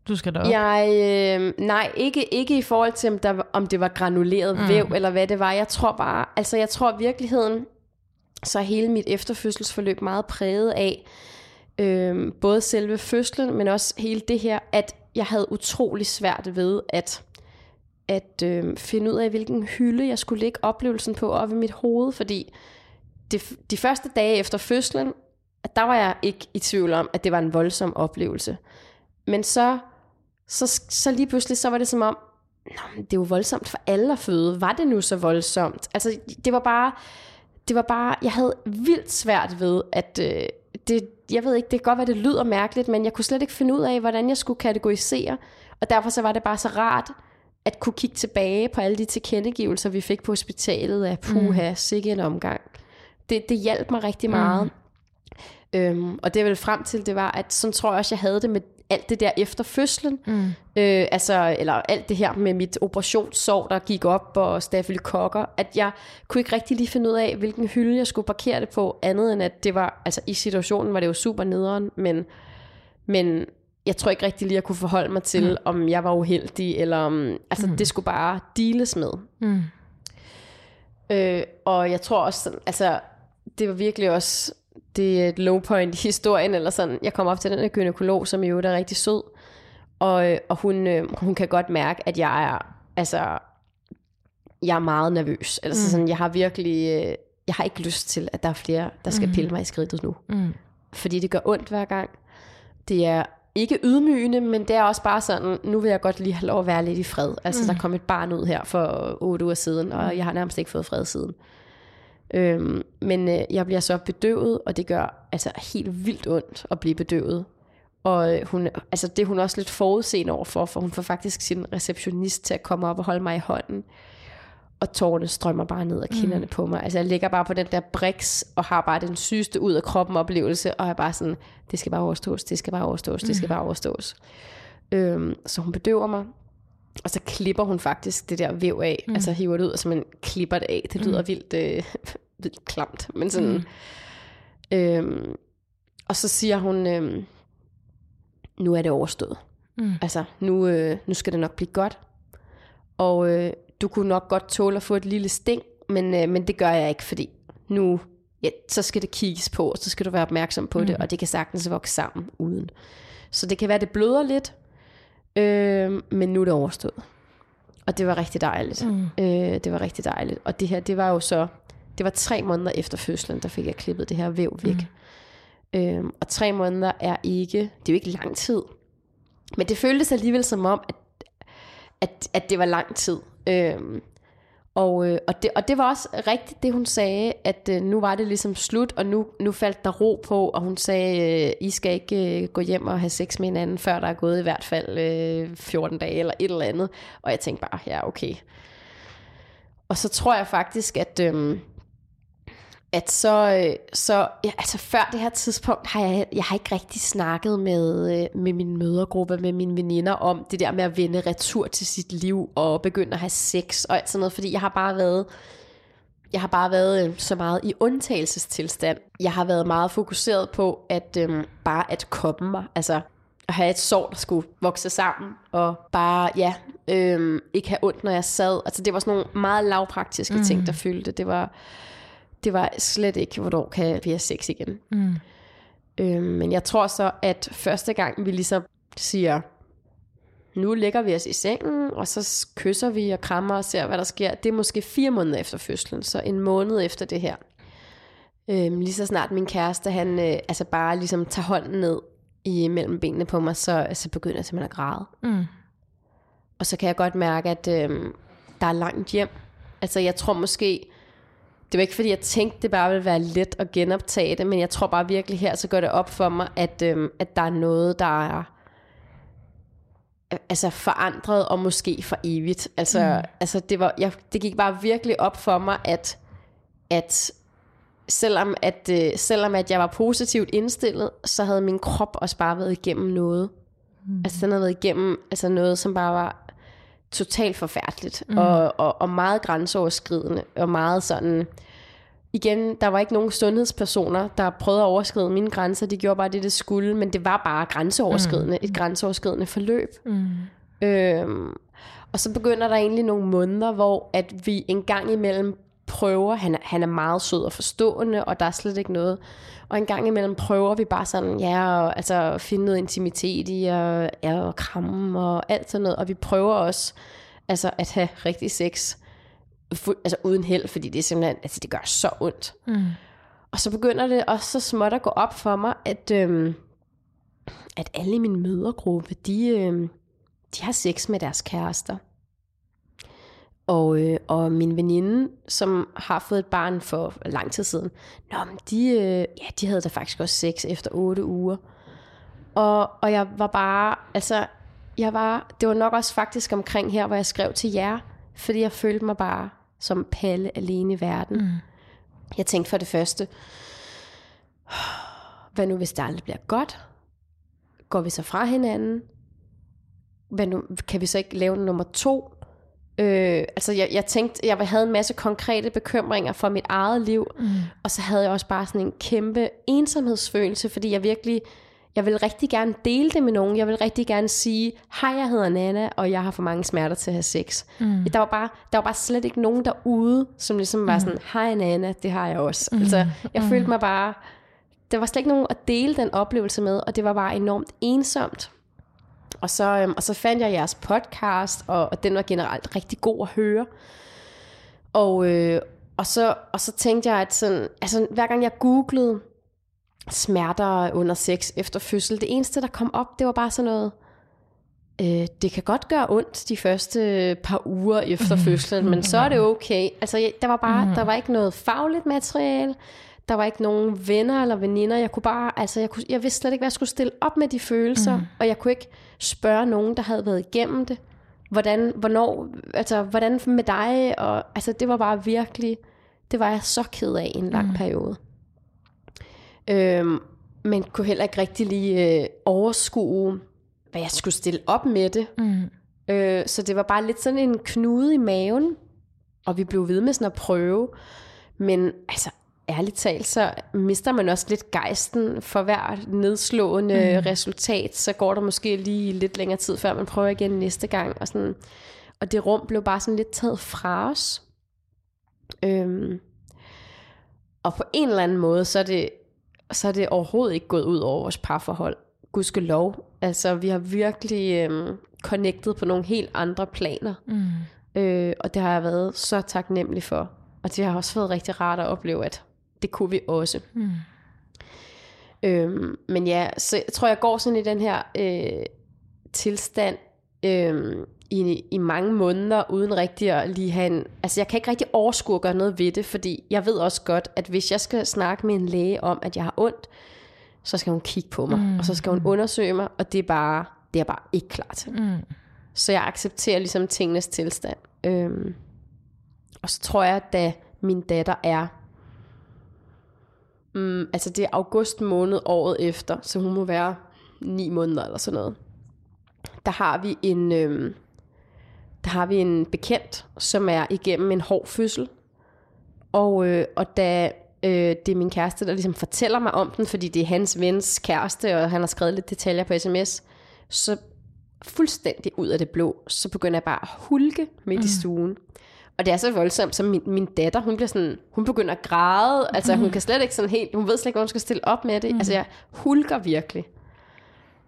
Du skal derop. Jeg, øh, nej, ikke, ikke i forhold til, om, der, om det var granuleret mm. væv, eller hvad det var. Jeg tror bare, altså jeg tror virkeligheden, så er hele mit efterfødselsforløb meget præget af, øh, både selve fødslen, men også hele det her, at jeg havde utrolig svært ved at... at øh, finde ud af, hvilken hylde jeg skulle lægge oplevelsen på oppe i mit hoved, fordi det, de første dage efter fødslen, der var jeg ikke i tvivl om, at det var en voldsom oplevelse. Men så, så, så lige pludselig, så var det som om, nå, det er jo voldsomt for alle at føde. Var det nu så voldsomt? Altså, det var bare, det var bare jeg havde vildt svært ved, at øh, det, jeg ved ikke, det kan godt være, det lyder mærkeligt, men jeg kunne slet ikke finde ud af, hvordan jeg skulle kategorisere, og derfor så var det bare så rart, at kunne kigge tilbage på alle de tilkendegivelser, vi fik på hospitalet af puha, mm. sikke en omgang. Det, det hjalp mig rigtig meget. Mm. Øhm, og det jeg ville frem til, det var, at sådan tror jeg også, jeg havde det med alt det der efter fødslen. Mm. Øh, altså, eller alt det her med mit operationssår, der gik op, og stafylokokker. At jeg kunne ikke rigtig lige finde ud af, hvilken hylde jeg skulle parkere det på, andet end at det var, altså i situationen var det jo super nederen, men... men jeg tror ikke rigtig lige, at jeg kunne forholde mig til, mm. om jeg var uheldig, eller om... Altså, mm. det skulle bare deales med. Mm. Øh, og jeg tror også, sådan, altså, det var virkelig også... Det er et low point i historien, eller sådan. Jeg kom op til den her gynækolog, som jo er rigtig sød, og, og hun, øh, hun kan godt mærke, at jeg er... Altså, jeg er meget nervøs. Altså, mm. sådan, jeg har virkelig... Øh, jeg har ikke lyst til, at der er flere, der skal mm. pille mig i skridtet nu. Mm. Fordi det gør ondt hver gang. Det er... ikke ydmygende, men det er også bare sådan, nu vil jeg godt lige have lov at være lidt i fred. Altså, mm. der kom et barn ud her for otte uger siden, og jeg har nærmest ikke fået fred siden. Øhm, men øh, jeg bliver så bedøvet, og det gør altså helt vildt ondt at blive bedøvet. Og øh, hun, altså, det er hun også lidt forudseende overfor, for hun får faktisk sin receptionist til at komme op og holde mig i hånden. og tårerne strømmer bare ned af kinderne mm. på mig. Altså jeg ligger bare på den der briks, og har bare den sygeste ud af kroppen oplevelse, og er bare sådan, det skal bare overstås, det skal bare overstås, mm. det skal bare overstås. Øhm, så hun bedøver mig, og så klipper hun faktisk det der væv af, mm. altså hiver det ud, og så man klipper det af. Det lyder mm. vildt, øh, vildt klamt, men sådan... Mm. Øhm, og så siger hun, øhm, nu er det overstået. Mm. Altså, nu, øh, nu skal det nok blive godt. Og øh, du kunne nok godt tåle at få et lille sting, men, øh, men det gør jeg ikke, fordi nu ja, så skal det kigges på, og så skal du være opmærksom på mm. det, og det kan sagtens vokse sammen uden. Så det kan være, det bløder lidt, øh, men nu er det overstået. Og det var rigtig dejligt. Mm. Øh, det var rigtig dejligt. Og det her, det var jo så... Det var tre måneder efter fødslen, der fik jeg klippet det her væv væk. Mm. Øhm, og tre måneder er ikke... Det er jo ikke lang tid. Men det føltes alligevel som om, at, at, at det var lang tid. Øhm, og, øh, og, det, og det var også rigtigt, det hun sagde, at øh, nu var det ligesom slut, og nu, nu faldt der ro på, og hun sagde, øh, I skal ikke øh, gå hjem og have sex med hinanden, før der er gået i hvert fald øh, fjorten dage eller et eller andet. Og jeg tænkte bare, ja, okay. Og så tror jeg faktisk, at... Øh, at så, så ja, altså før det her tidspunkt, har jeg, jeg har ikke rigtig snakket med, med min mødergruppe, med mine veninder om det der med at vende retur til sit liv, og begynde at have sex og alt sådan noget, fordi jeg har bare været, jeg har bare været så meget i undtagelsestilstand. Jeg har været meget fokuseret på, at øhm, bare at komme mig, altså at have et sår, der skulle vokse sammen, og bare, ja, øhm, ikke have ondt, når jeg sad. Altså det var sådan nogle meget lavpraktiske mm. ting, der fyldte. Det var... Det var slet ikke, hvornår kan vi have sex igen. Mm. Øhm, men jeg tror så, at første gang vi ligesom siger, nu lægger vi os i sengen, og så kysser vi og krammer og ser, hvad der sker. Det er måske fire måneder efter fødslen, så en måned efter det her. Øhm, lige så snart min kæreste, han øh, altså bare ligesom tager hånden ned i mellem benene på mig, så, så begynder jeg simpelthen at græde. Mm. Og så kan jeg godt mærke, at øh, der er langt hjem. Altså jeg tror måske... Det var ikke fordi jeg tænkte det bare ville være let at genoptage det, men jeg tror bare virkelig her så går det op for mig, at øhm, at der er noget der er altså forandret og måske for evigt. Altså mm. altså det var jeg, det gik bare virkelig op for mig, at at selvom at øh, selvom at jeg var positivt indstillet, så havde min krop også bare været igennem noget. Mm. Altså den havde været igennem altså noget som bare var totalt forfærdeligt mm. og, og, og meget grænseoverskridende og meget sådan igen, der var ikke nogen sundhedspersoner der prøvede at overskride mine grænser, de gjorde bare det det skulle, men det var bare grænseoverskridende mm. et grænseoverskridende forløb mm. øhm, og så begynder der egentlig nogle måneder, hvor at vi en gang imellem prøver, han er, han er meget sød og forstående, og der er slet ikke noget, og en gang imellem prøver vi bare sådan, ja, og, altså finde noget intimitet i, og, ja, og kramme, og alt sådan noget, og vi prøver også, altså at have rigtig sex, fu- altså uden held, fordi det er simpelthen, altså det gør så ondt, mm. og så begynder det også så småt at gå op for mig, at, øhm, at alle i min mødergruppe, de, øhm, de har sex med deres kærester. Og, øh, og min veninde, som har fået et barn for lang tid siden, nå, men de, øh, ja, de havde da faktisk også sex efter otte uger. Og, og jeg var bare, altså, jeg var, det var nok også faktisk omkring her, hvor jeg skrev til jer, fordi jeg følte mig bare som Palle alene i verden. Mm. Jeg tænkte for det første, hvad nu hvis det aldrig bliver godt? Går vi så fra hinanden? Hvad nu, kan vi så ikke lave nummer to? Øh, altså jeg, jeg tænkte, jeg havde en masse konkrete bekymringer for mit eget liv, mm. og så havde jeg også bare sådan en kæmpe ensomhedsfølelse, fordi jeg virkelig, jeg ville rigtig gerne dele det med nogen, jeg ville rigtig gerne sige, hej, jeg hedder Nana, og jeg har for mange smerter til at have sex. Mm. Der var bare, der var bare slet ikke nogen derude, som ligesom var mm. sådan, hej Nana, det har jeg også. Mm. Altså jeg mm. følte mig bare, der var slet ikke nogen at dele den oplevelse med, og det var bare enormt ensomt. Og så, øhm, og så fandt jeg jeres podcast, og, og den var generelt rigtig god at høre. Og, øh, og, så, og så tænkte jeg, at sådan, altså, hver gang jeg googlede smerter under sex efter fødsel, det eneste, der kom op, det var bare sådan noget, øh, det kan godt gøre ondt de første par uger efter fødslen, men så er det okay. Altså, jeg, der var bare, der var ikke noget fagligt materiale. Der var ikke nogen venner eller veninder. Jeg kunne bare, altså jeg kunne, jeg vidste slet ikke, hvad jeg skulle stille op med de følelser, mm. og jeg kunne ikke spørge nogen, der havde været igennem det. hvordan, hvornår, altså, hvordan med dig, og altså, det var bare virkelig, det var jeg så ked af i en lang mm. periode. Øhm, men kunne heller ikke rigtig lige øh, overskue, hvad jeg skulle stille op med det. Mm. Øh, så det var bare lidt sådan en knude i maven, og vi blev ved med sådan at prøve. Men altså, ærligt talt, så mister man også lidt gejsten for hver nedslående mm. resultat. Så går der måske lige lidt længere tid, før man prøver igen næste gang. Og, sådan. Og det rum blev bare sådan lidt taget fra os. Øhm. Og på en eller anden måde, så er det, så er det overhovedet ikke gået ud over vores parforhold. Gudskelov. Altså, vi har virkelig øhm, connected på nogle helt andre planer. Mm. Øh, og det har jeg været så taknemmelig for. Og det har også været rigtig rart at opleve, at det kunne vi også. Mm. Øhm, men ja, så jeg tror, jeg går sådan i den her øh, tilstand øh, i, i mange måneder, uden rigtig at lige have en... Altså, jeg kan ikke rigtig overskue at gøre noget ved det, fordi jeg ved også godt, at hvis jeg skal snakke med en læge om, at jeg har ondt, så skal hun kigge på mig, mm. og så skal hun undersøge mig, og det er bare, det er bare ikke klar til. Mm. Så jeg accepterer ligesom tingenes tilstand. Øhm, Og så tror jeg, da min datter er, um, altså det er august måned året efter, så hun må være ni måneder eller sådan noget. Der har vi en, øhm, der har vi en bekendt, som er igennem en hård fødsel. Og, øh, og da øh, det er min kæreste, der ligesom fortæller mig om den, fordi det er hans vens kæreste, og han har skrevet lidt detaljer på sms, så fuldstændig ud af det blå, så begynder jeg bare at hulke midt i stuen. Og det er så voldsomt, som min, min datter, hun bliver sådan, hun begynder at græde, altså mm. hun kan slet ikke sådan helt, hun ved slet ikke, hvor hun skal stille op med det, mm. altså jeg hulker virkelig,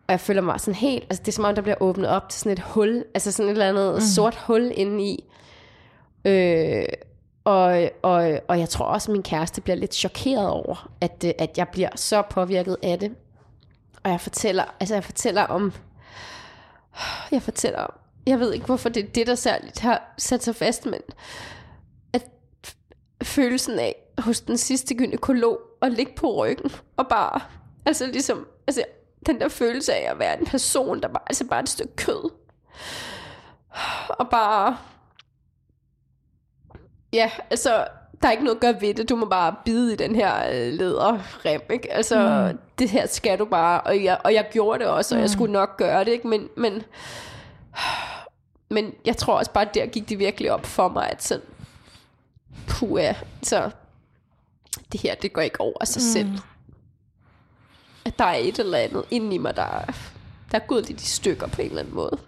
og jeg føler mig sådan helt, altså det er som om, der bliver åbnet op til sådan et hul, altså sådan et eller andet mm. sort hul indeni, øh, og, og, og jeg tror også, min kæreste bliver lidt chokeret over, at, at jeg bliver så påvirket af det, og jeg fortæller, altså jeg fortæller om, jeg fortæller om, jeg ved ikke, hvorfor det er det, der særligt har sat sig fast, men at følelsen af hos den sidste gynekolog at ligge på ryggen og bare, altså ligesom, altså den der følelse af at være en person, der bare, altså bare et stykke kød. Og bare, ja, altså, der er ikke noget at gøre ved det, du må bare bide i den her læderrem, ikke? Altså, mm. det her skal du bare, og jeg, og jeg gjorde det også, og jeg skulle nok gøre det, ikke? Men, men Men jeg tror også bare, der gik det virkelig op for mig, at sådan, puh, så det her, det går ikke over sig mm. selv. At der er et eller andet inde i mig, der er, der er gået lidt i stykker på en eller anden måde.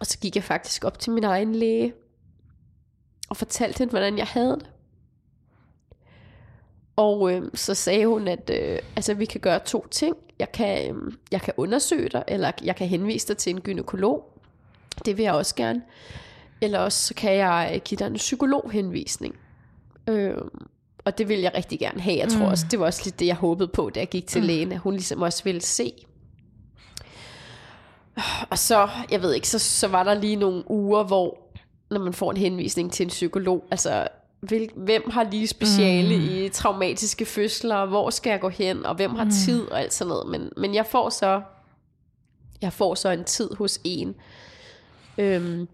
Og så gik jeg faktisk op til min egen læge, og fortalte hende, hvordan jeg havde det. Og øh, så sagde hun, at øh, altså, vi kan gøre to ting. Jeg kan, øh, jeg kan undersøge dig, eller jeg kan henvise dig til en gynekolog. Det vil jeg også gerne. Eller også så kan jeg give dig en psykologhenvisning. Øh, og det vil jeg rigtig gerne have. Jeg tror også, det var også lidt det, jeg håbede på, da jeg gik til lægen. Hun ligesom også ville se. Og så, jeg ved ikke, så, så var der lige nogle uger, hvor når man får en henvisning til en psykolog, altså... hvem har lige speciale mm. i traumatiske fødsler, hvor skal jeg gå hen, og hvem har mm. tid, og alt sådan noget. Men, men jeg får så jeg får så en tid hos en, øhm,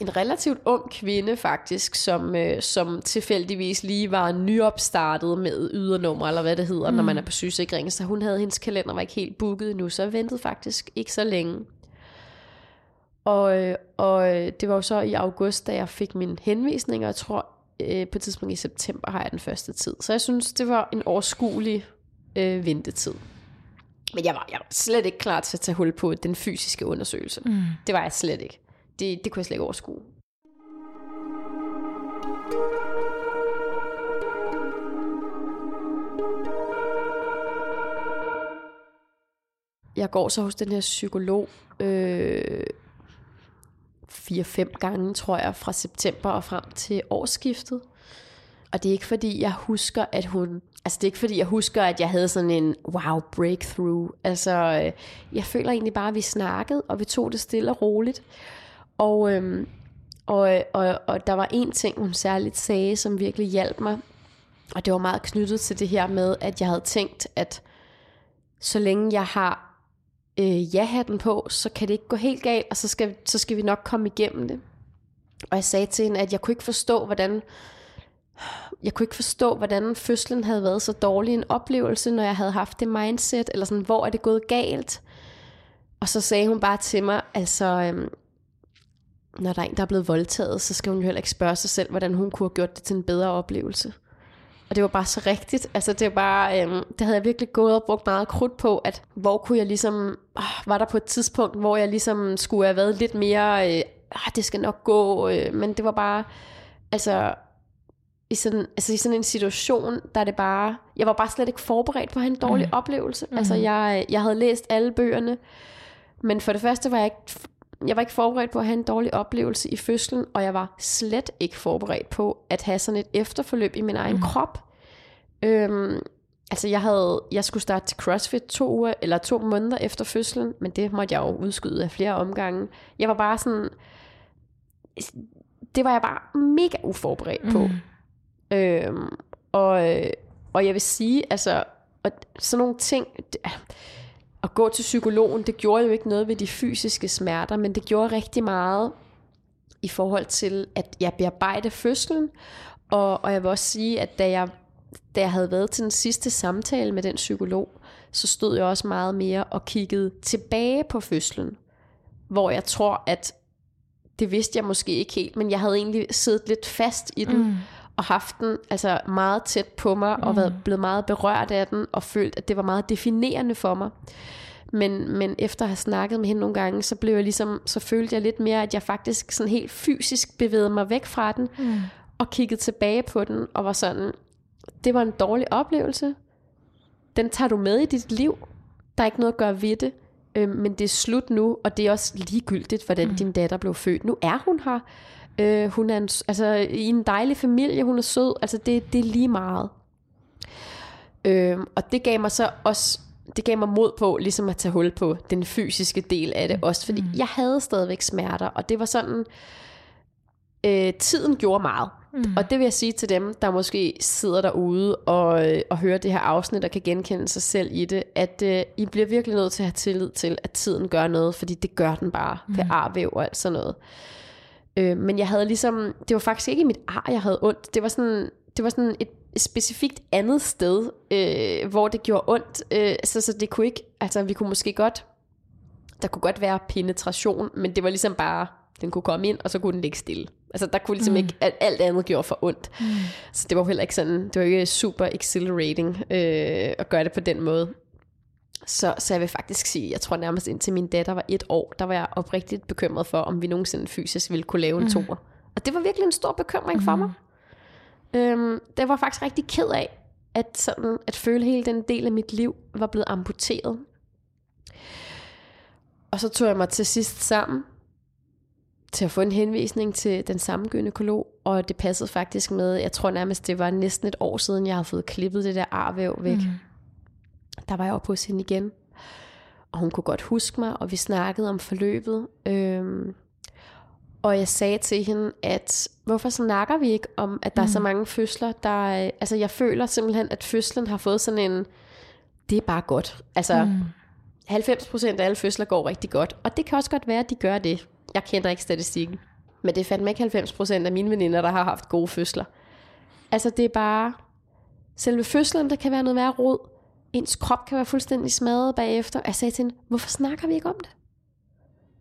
en relativt ung kvinde faktisk, som, øh, som tilfældigvis lige var nyopstartet med ydernummer, eller hvad det hedder, mm. når man er på sygesikringen. Så hun havde, hendes kalender var ikke helt booket endnu, så jeg ventede faktisk ikke så længe. Og, og det var jo så i august, da jeg fik min henvisning, og jeg tror øh, på et tidspunkt i september har jeg den første tid. Så jeg synes, det var en overskuelig øh, ventetid. Men jeg var, jeg var slet ikke klar til at tage hul på den fysiske undersøgelse. Mm. Det var jeg slet ikke. Det, det kunne jeg slet ikke overskue. Jeg går så hos den her psykolog... Øh, fire-fem gange, tror jeg, fra september og frem til årsskiftet. Og det er ikke fordi, jeg husker, at hun... Altså, det er ikke fordi, jeg husker, at jeg havde sådan en wow breakthrough. Altså, jeg føler egentlig bare, at vi snakkede, og vi tog det stille og roligt. Og, øhm, og, og, og der var en ting, hun særligt sagde, som virkelig hjalp mig. Og det var meget knyttet til det her med, at jeg havde tænkt, at så længe jeg har øh, ja-hatten på, så kan det ikke gå helt galt, og så skal, så skal vi nok komme igennem det. Og jeg sagde til hende, at jeg kunne ikke forstå, hvordan... Jeg kunne ikke forstå, hvordan fødslen havde været så dårlig en oplevelse, når jeg havde haft det mindset, eller sådan, hvor er det gået galt? Og så sagde hun bare til mig, altså, øhm, når der er en, der er blevet voldtaget, så skal hun jo heller ikke spørge sig selv, hvordan hun kunne have gjort det til en bedre oplevelse. Og det var bare så rigtigt, altså det var bare, øhm, det havde jeg virkelig gået og brugt meget krudt på, at hvor kunne jeg ligesom, øh, var der på et tidspunkt, hvor jeg ligesom skulle have været lidt mere, øh, øh, det skal nok gå, øh, men det var bare, altså... I sådan, altså i sådan en situation, der det bare... Jeg var bare slet ikke forberedt på at have en dårlig mm. oplevelse. Mm. Altså, jeg, jeg havde læst alle bøgerne. Men for det første var jeg ikke... Jeg var ikke forberedt på at have en dårlig oplevelse i fødslen, og jeg var slet ikke forberedt på at have sådan et efterforløb i min egen mm. krop. Øhm, altså, jeg havde... Jeg skulle starte til CrossFit to uger, eller to måneder efter fødslen, men det måtte jeg jo udskyde af flere omgange. Jeg var bare sådan... Det var jeg bare mega uforberedt på. Mm. Øhm, og, og jeg vil sige, altså, og sådan nogle ting, det, at gå til psykologen, det gjorde jo ikke noget ved de fysiske smerter, men det gjorde rigtig meget i forhold til, at jeg bearbejdede fødslen, og, og jeg vil også sige, at da jeg, da jeg havde været til den sidste samtale med den psykolog, så stod jeg også meget mere og kiggede tilbage på fødslen, hvor jeg tror, at det vidste jeg måske ikke helt, men jeg havde egentlig siddet lidt fast i den, mm. og haft den altså meget tæt på mig, og været blevet meget berørt af den, og følt, at det var meget definerende for mig. Men, men efter at have snakket med hende nogle gange, så blev jeg ligesom, så følte jeg lidt mere, at jeg faktisk sådan helt fysisk bevægede mig væk fra den, mm. og kiggede tilbage på den, og var sådan, det var en dårlig oplevelse. Den tager du med i dit liv. Der er ikke noget at gøre ved det. Øh, men det er slut nu, og det er også ligegyldigt, hvordan mm. din datter blev født. Nu er hun her. Uh, hun er en, altså, i en dejlig familie, hun er sød, altså det, det er lige meget. Uh, og det gav mig så også, det gav mig mod på ligesom at tage hul på den fysiske del af det også, fordi mm. jeg havde stadigvæk smerter, og det var sådan, uh, tiden gjorde meget. Mm. Og det vil jeg sige til dem, der måske sidder derude og, og hører det her afsnit og kan genkende sig selv i det, at uh, I bliver virkelig nødt til at have tillid til, at tiden gør noget, fordi det gør den bare mm. ved arvæv og alt sådan noget. Øh, men jeg havde ligesom, det var faktisk ikke i mit ar, jeg havde ondt. Det var sådan, det var sådan et specifikt andet sted, øh, hvor det gjorde ondt. Øh, så, så det kunne ikke, altså vi kunne måske godt, der kunne godt være penetration, men det var ligesom bare, den kunne komme ind, og så kunne den ligge stille. Altså der kunne ligesom mm. ikke, alt, alt andet gjorde for ondt. Mm. Så det var jo heller ikke sådan, det var ikke super exhilarating øh, at gøre det på den måde. Så, så jeg vil faktisk sige, jeg tror nærmest indtil min datter var et år, der var jeg oprigtigt bekymret for, om vi nogensinde fysisk ville kunne lave en toer. Mm. Og det var virkelig en stor bekymring mm. for mig. Øhm, det var faktisk rigtig ked af, at, sådan, at føle hele den del af mit liv var blevet amputeret. Og så tog jeg mig til sidst sammen, til at få en henvisning til den samme gynækolog, og det passede faktisk med, jeg tror nærmest, det var næsten et år siden, jeg havde fået klippet det der arvæv væk. Mm. Der var jeg oppe hos hende igen, og hun kunne godt huske mig, og vi snakkede om forløbet. Øhm, og jeg sagde til hende, at hvorfor snakker vi ikke om, at der mm. er så mange fødsler, der... Altså, jeg føler simpelthen, at fødslen har fået sådan en... Det er bare godt. Altså, mm. halvfems procent af alle fødsler går rigtig godt, og det kan også godt være, at de gør det. Jeg kender ikke statistikken, men det er fandme ikke halvfems procent af mine veninder, der har haft gode fødsler. Altså, det er bare... Selve fødslen, der kan være noget værre rod. Ens krop kan være fuldstændig smadret bagefter. Jeg sagde til hende, hvorfor snakker vi ikke om det?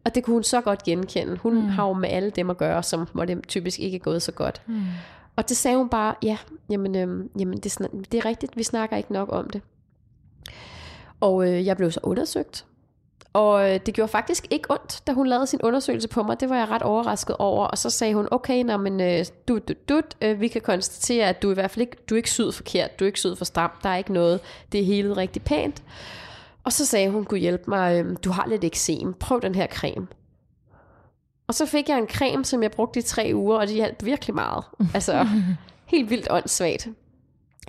Og det kunne hun så godt genkende. Hun mm. har jo med alle dem at gøre, som hvor det typisk ikke er gået så godt. Mm. Og det sagde hun bare, ja, jamen, øh, jamen det, det er rigtigt, vi snakker ikke nok om det. Og øh, jeg blev så undersøgt. Og øh, det gjorde faktisk ikke ondt, da hun lavede sin undersøgelse på mig. Det var jeg ret overrasket over. Og så sagde hun, okay, nå, men, øh, du, du, du, øh, vi kan konstatere, at du i hvert fald ikke, du er ikke syet forkert, du er ikke syet for stramt, der er ikke noget, det er helet rigtig pænt. Og så sagde hun, kunne hjælpe mig, øh, du har lidt eksem, prøv den her creme. Og så fik jeg en creme, som jeg brugte i tre uger, og det hjalp virkelig meget. Altså, helt vildt åndssvagt.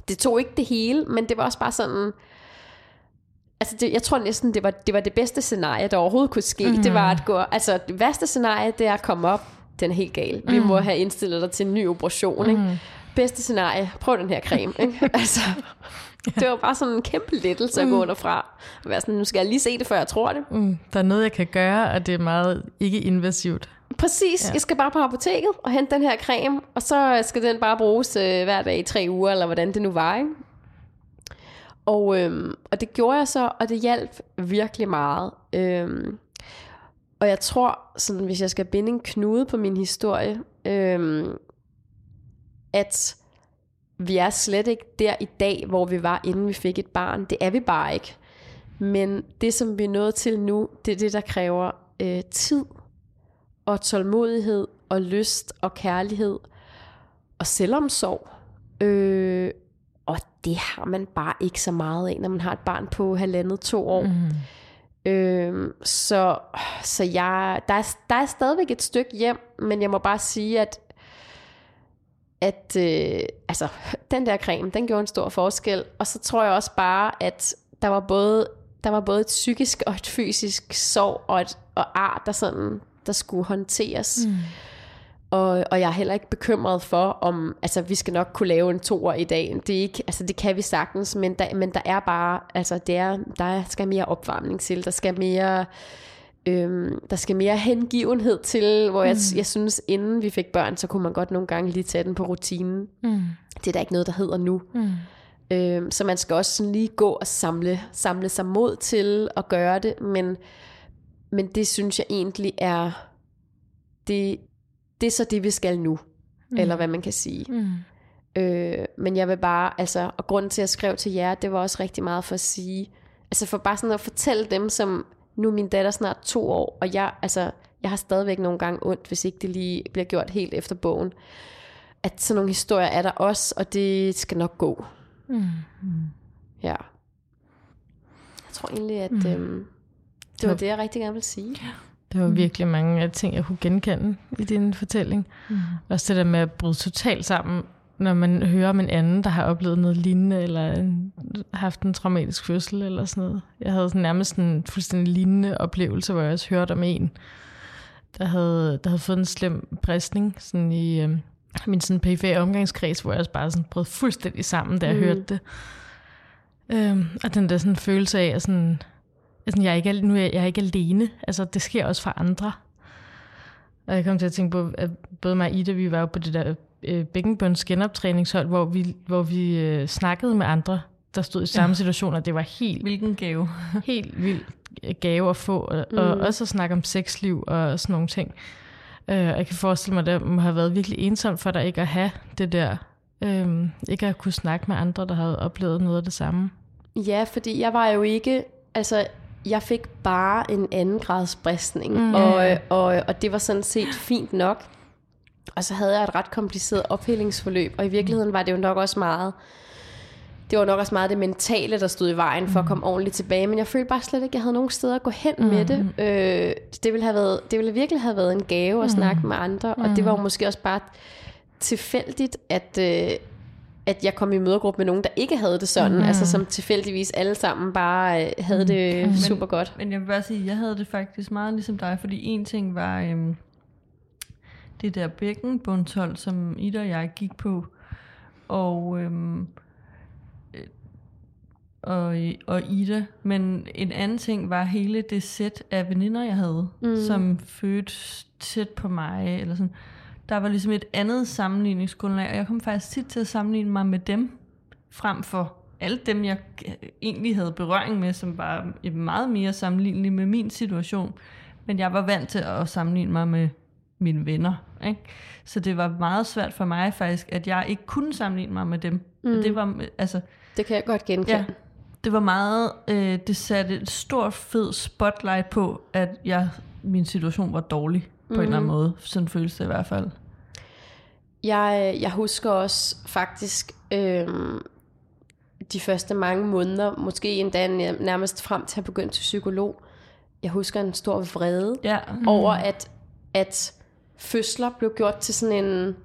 Det tog ikke det hele, men det var også bare sådan... Altså det, jeg tror næsten, det var, det var det bedste scenarie, der overhovedet kunne ske. Mm. Det var at gå... Altså det værste scenarie, det er at komme op. Den er helt gal. Mm. Vi må have indstillet dig til en ny operation. Mm. Ikke? Bedste scenarie, prøv den her creme. Ikke? Altså, Det var bare sådan en kæmpe lettelse at mm. gå underfra. Og være sådan, nu skal jeg lige se det, før jeg tror det. Mm. Der er noget, jeg kan gøre, og det er meget ikke-invasivt. Præcis. Ja. Jeg skal bare på apoteket og hente den her creme, og så skal den bare bruges øh, hver dag i tre uger, eller hvordan det nu var, ikke? Og, øhm, og det gjorde jeg så, og det hjalp virkelig meget. Øhm, og jeg tror, sådan, hvis jeg skal binde en knude på min historie, øhm, at vi er slet ikke der i dag, hvor vi var, inden vi fik et barn. Det er vi bare ikke. Men det, som vi er nået til nu, det er det, der kræver øh, tid og tålmodighed og lyst og kærlighed og selvomsorg. Øh, og det har man bare ikke så meget af, når man har et barn på halvandet to år. Mm. Øh, så så jeg, der, er, der er stadigvæk et stykke hjem, men jeg må bare sige, at at øh, altså, den der creme, den gjorde en stor forskel. Og så tror jeg også bare, at der var både, der var både et psykisk og et fysisk sorg og, et, og ar, der, sådan, der skulle håndteres. Mm. Og, og jeg er heller ikke bekymret for, om altså, vi skal nok kunne lave en toer i dag. Det, er ikke, altså, det kan vi sagtens, men der, men der er bare, altså, det er, der skal mere opvarmning til, der skal mere... Øhm, der skal mere hengivenhed til, hvor mm. jeg, jeg synes, inden vi fik børn, så kunne man godt nogle gange lige tage den på rutinen. Mm. Det er da ikke noget, der hedder nu. Mm. Øhm, så man skal også lige gå og samle, samle sig mod til at gøre det, men, men det synes jeg egentlig er, det, det er så det, vi skal nu, mm. eller hvad man kan sige. Mm. Øh, men jeg vil bare, altså, og grunden til, at jeg skrev til jer, det var også rigtig meget for at sige, altså for bare sådan at fortælle dem, som... Nu er min datter snart to år, og jeg, altså, jeg har stadigvæk nogle gange ondt, hvis ikke det lige bliver gjort helt efter bogen. At sådan nogle historier er der også, og det skal nok gå. Mm. Ja. Jeg tror egentlig, at mm. øhm, det, det var, var det, jeg rigtig gerne ville sige. Der var mm. virkelig mange ting, jeg kunne genkende i din fortælling. Mm. Også det der med at bryde totalt sammen, når man hører om en anden, der har oplevet noget lignende, eller haft en traumatisk fødsel, eller sådan noget. Jeg havde sådan nærmest en fuldstændig lignende oplevelse, hvor jeg også hørte om en, der havde, der havde fået en slem bristning, sådan i øh, min sådan perifære omgangskreds, hvor jeg også bare sådan brød fuldstændig sammen, da jeg mm. hørte det. Øh, og den der sådan følelse af, at sådan, altså, jeg er ikke, nu er jeg, jeg er ikke alene. Altså, det sker også for andre. Og jeg kom til at tænke på, at både mig og Ida, vi var jo på det der Bækkenbunds genoptræningshold, hvor vi, hvor vi øh, snakkede med andre, der stod i samme ja. situation, og det var helt... Hvilken gave. Helt vild gave at få, og, mm. og også at snakke om sexliv og sådan nogle ting. Øh, jeg kan forestille mig, at det må have været virkelig ensomt for dig ikke at have det der, øh, ikke at kunne snakke med andre, der havde oplevet noget af det samme. Ja, fordi jeg var jo ikke... altså jeg fik bare en anden grads bristning, mm. og, og, og det var sådan set fint nok. Og så havde jeg et ret kompliceret ophelingsforløb, og i virkeligheden var det jo nok også meget, det var nok også meget det mentale, der stod i vejen for at komme ordentligt tilbage, men jeg følte bare slet ikke, at jeg havde nogen steder at gå hen mm. med det. Øh, det, ville have været, det ville virkelig have været en gave at mm. snakke med andre, og det var jo måske også bare tilfældigt, at, øh, at jeg kom i mødergruppe med nogen, der ikke havde det sådan, mm. altså som tilfældigvis alle sammen bare øh, havde det mm. super godt. Men, men jeg vil bare sige, at jeg havde det faktisk meget ligesom dig, fordi en ting var... Øh... det der bækkenbundshold, som Ida og jeg gik på, og, øhm, og, og Ida. Men en anden ting var hele det sæt af veninder, jeg havde, mm. som fødte tæt på mig, eller sådan. Der var ligesom et andet sammenligningsgrundlag, og jeg kom faktisk tit til at sammenligne mig med dem, frem for alle dem, jeg egentlig havde berøring med, som var meget mere sammenlignelige med min situation. Men jeg var vant til at sammenligne mig med mine venner, ikke? Så det var meget svært for mig faktisk, at jeg ikke kunne sammenligne mig med dem. Mm. Det var altså. Det kan jeg godt genkende. Ja, det var meget. Øh, det satte et stort fed spotlight på, at jeg min situation var dårlig på mm. en eller anden måde. Sådan føles det i hvert fald. Jeg jeg husker også faktisk øh, de første mange måneder, måske endda nærmest frem til at begynde til psykolog. Jeg husker en stor vrede ja. mm. over at at fødsler blev gjort til sådan en...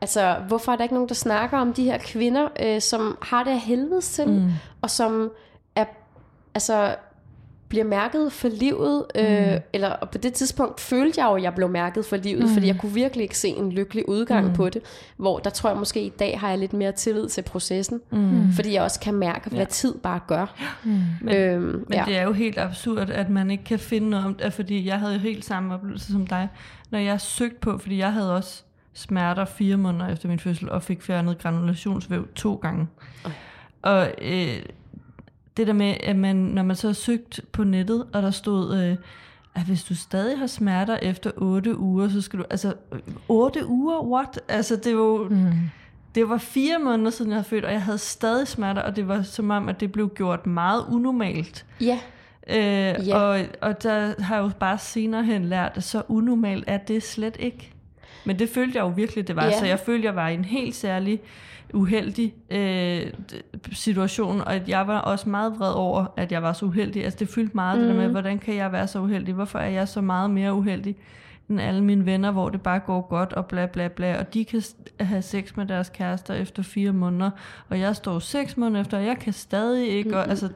Altså, hvorfor er der ikke nogen, der snakker om de her kvinder, øh, som har det af helvede til, mm. og som er... Altså, bliver mærket for livet, øh, mm. eller på det tidspunkt følte jeg jo, at jeg blev mærket for livet, mm. fordi jeg kunne virkelig ikke se en lykkelig udgang mm. på det, hvor der tror jeg måske i dag har jeg lidt mere tillid til processen, mm. fordi jeg også kan mærke, hvad ja. tid bare gør. Mm. Men, øhm, men ja. det er jo helt absurd, at man ikke kan finde noget om det, fordi jeg havde jo helt samme oplevelse som dig, når jeg søgte på, fordi jeg havde også smerter fire måneder efter min fødsel, og fik fjernet granulationsvæv to gange. Okay. Og øh, det der med, at man, når man så søgte på nettet, og der stod, øh, at hvis du stadig har smerter efter otte uger, så skal du, altså otte uger, what? Altså det var, mm. det var fire måneder siden, jeg havde født, og jeg havde stadig smerter, og det var som om, at det blev gjort meget unormalt. Ja. Yeah. Øh, yeah. og, og der har jeg jo bare senere hen lært, at så unormalt er det slet ikke. Men det følte jeg jo virkelig, det var. Yeah. Så jeg følte, jeg var i en helt særlig uheldig øh, situation, og jeg var også meget vred over, at jeg var så uheldig. Altså det fyldte meget mm. det der med, hvordan kan jeg være så uheldig? Hvorfor er jeg så meget mere uheldig end alle mine venner, hvor det bare går godt og bla bla bla, og de kan have sex med deres kærester efter fire måneder, og jeg står seks måneder efter, og jeg kan stadig ikke, og mm. altså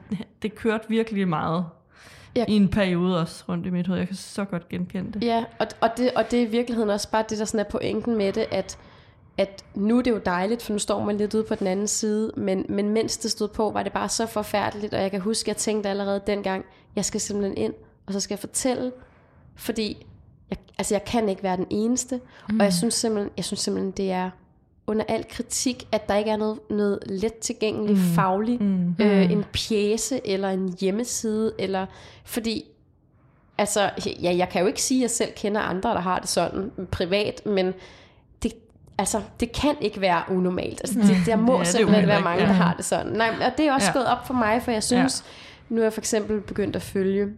det kørte virkelig meget. Ja. I en periode også rundt i mit hoved. Jeg kan så godt genkende det. Ja, og, og, det, og det er i virkeligheden også bare det, der sådan er pointen med det, at, at nu er det jo dejligt, for nu står man lidt ude på den anden side, men, men mens det stod på, var det bare så forfærdeligt, og jeg kan huske, jeg tænkte allerede dengang, jeg skal simpelthen ind, og så skal jeg fortælle, fordi jeg, altså jeg kan ikke være den eneste, mm. og jeg synes simpelthen, jeg synes simpelthen det er under al kritik, at der ikke er noget, noget let tilgængelig mm. faglig, mm. Øh, en pjæse eller en hjemmeside, eller fordi, altså, ja, jeg kan jo ikke sige, at jeg selv kender andre, der har det sådan privat, men det, altså, det kan ikke være unormalt. Altså, det, der må ja, simpelthen være mange, ja. der har det sådan. Nej, og det er også ja. gået op for mig, for jeg synes, ja. nu er jeg for eksempel begyndt at følge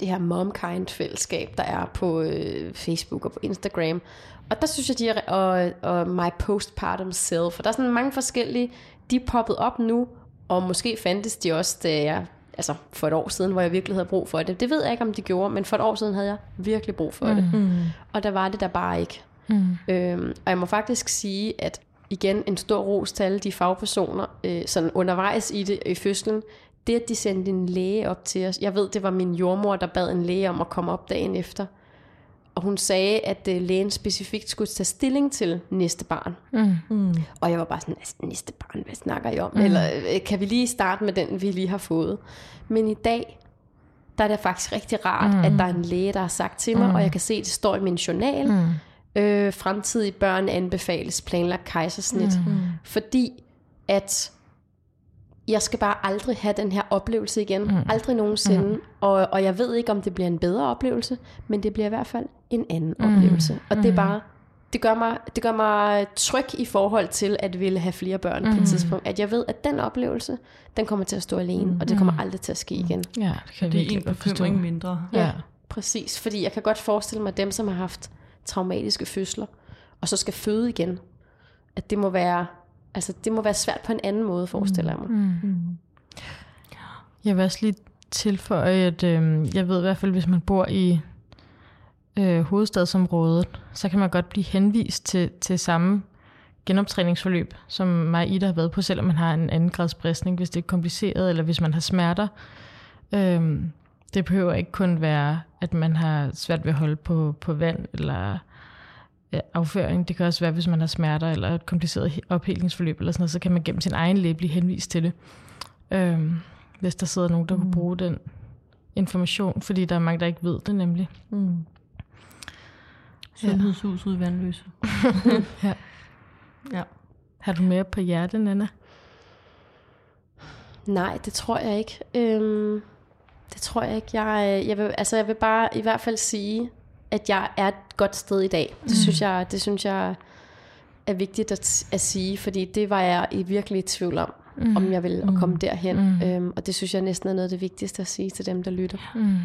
det her momkind-fællesskab, der er på øh, Facebook og på Instagram. Og der synes jeg, de er, og, og My Postpartum Self, og der er sådan mange forskellige, de er poppet op nu, og måske fandtes de også, da jeg, altså for et år siden, hvor jeg virkelig havde brug for det. Det ved jeg ikke, om de gjorde, men for et år siden havde jeg virkelig brug for det. Mm. Og der var det der bare ikke. Mm. Øhm, og jeg må faktisk sige, at igen, en stor ros til alle de fagpersoner, øh, sådan undervejs i det i fødslen, det at de sendte en læge op til os. Jeg ved, det var min jordmor, der bad en læge om at komme op dagen efter. Og hun sagde, at lægen specifikt skulle tage stilling til næste barn. Mm. Mm. Og jeg var bare sådan, altså næste barn, hvad snakker I om? Mm. Eller kan vi lige starte med den, vi lige har fået? Men i dag, der er det faktisk rigtig rart, mm. at der er en læge, der har sagt til mig, mm. og jeg kan se, det står i min journal. Mm. Øh, fremtidige børn anbefales planlagt kejsersnit. Mm. Fordi at jeg skal bare aldrig have den her oplevelse igen. Mm. Aldrig nogensinde. Mm. Og, og jeg ved ikke, om det bliver en bedre oplevelse, men det bliver i hvert fald en anden mm. oplevelse. Og mm. det er bare, det gør mig, det gør mig tryg i forhold til at ville have flere børn mm. på et tidspunkt. At jeg ved, at den oplevelse, den kommer til at stå alene, mm. og det kommer aldrig til at ske igen. Ja, det kan det er en bekymring mindre. Ja, ja, præcis. Fordi jeg kan godt forestille mig, dem, som har haft traumatiske fødsler, og så skal føde igen, at det må være... Altså, det må være svært på en anden måde, forestiller jeg mig. Mm. Jeg vil også lige tilføje, at øh, jeg ved i hvert fald, hvis man bor i øh, hovedstadsområdet, så kan man godt blive henvist til, til samme genoptræningsforløb, som mig og Ida har været på, selvom man har en anden grads bristning, hvis det er kompliceret, eller hvis man har smerter. Øh, det behøver ikke kun være, at man har svært ved at holde på, på vand, eller... afføring. Det kan også være, hvis man har smerter eller et kompliceret ophelingsforløb eller sådan noget, så kan man gennem sin egen læge blive henvist til det. Øhm, hvis der sidder nogen, der mm. kunne bruge den information, fordi der er mange, der ikke ved det nemlig. Mm. Sundhedshuset Vanløse. ja. ja. Har du mere på hjertet, Anna? Nej, det tror jeg ikke. Øhm, det tror jeg ikke. Jeg, jeg, vil, altså, jeg vil bare i hvert fald sige... at jeg er et godt sted i dag. Det synes jeg, det synes jeg er vigtigt at, at sige, fordi det var jeg i virkelig i tvivl om, mm. om jeg ville mm. komme derhen. Mm. Øhm, og det synes jeg næsten er noget af det vigtigste at sige til dem, der lytter. Mm.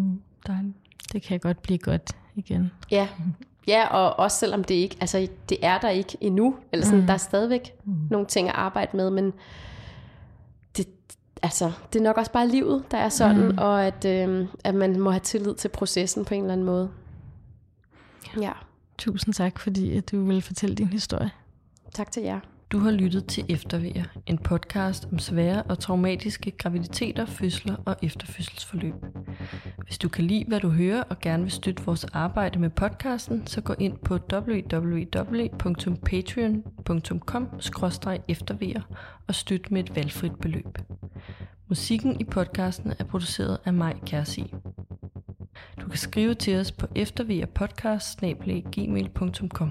Mm. Dejligt. Det kan godt blive godt igen. Ja, ja, og også selvom det ikke, altså det er der ikke endnu, eller sådan, mm. der er stadigvæk mm. nogle ting at arbejde med, men det, altså, det er nok også bare livet, der er sådan, mm. og at, øh, at man må have tillid til processen på en eller anden måde. Ja. Tusind tak, fordi at du ville fortælle din historie. Tak til jer. Du har lyttet til Eftervejr, en podcast om svære og traumatiske graviditeter, fødsler og efterfødselsforløb. Hvis du kan lide, hvad du hører og gerne vil støtte vores arbejde med podcasten, så gå ind på w w w punktum patreon punktum com skråstreg eftervejr og støt med et valgfrit beløb. Musikken i podcasten er produceret af mig, Kærsi. Du kan skrive til os på eftervejrpodcast snabel-a gmail punktum com.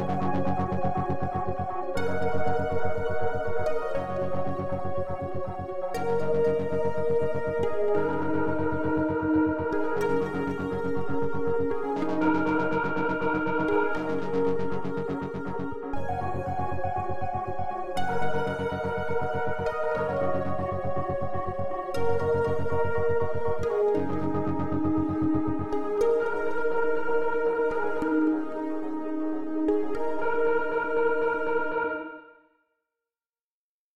Thank you.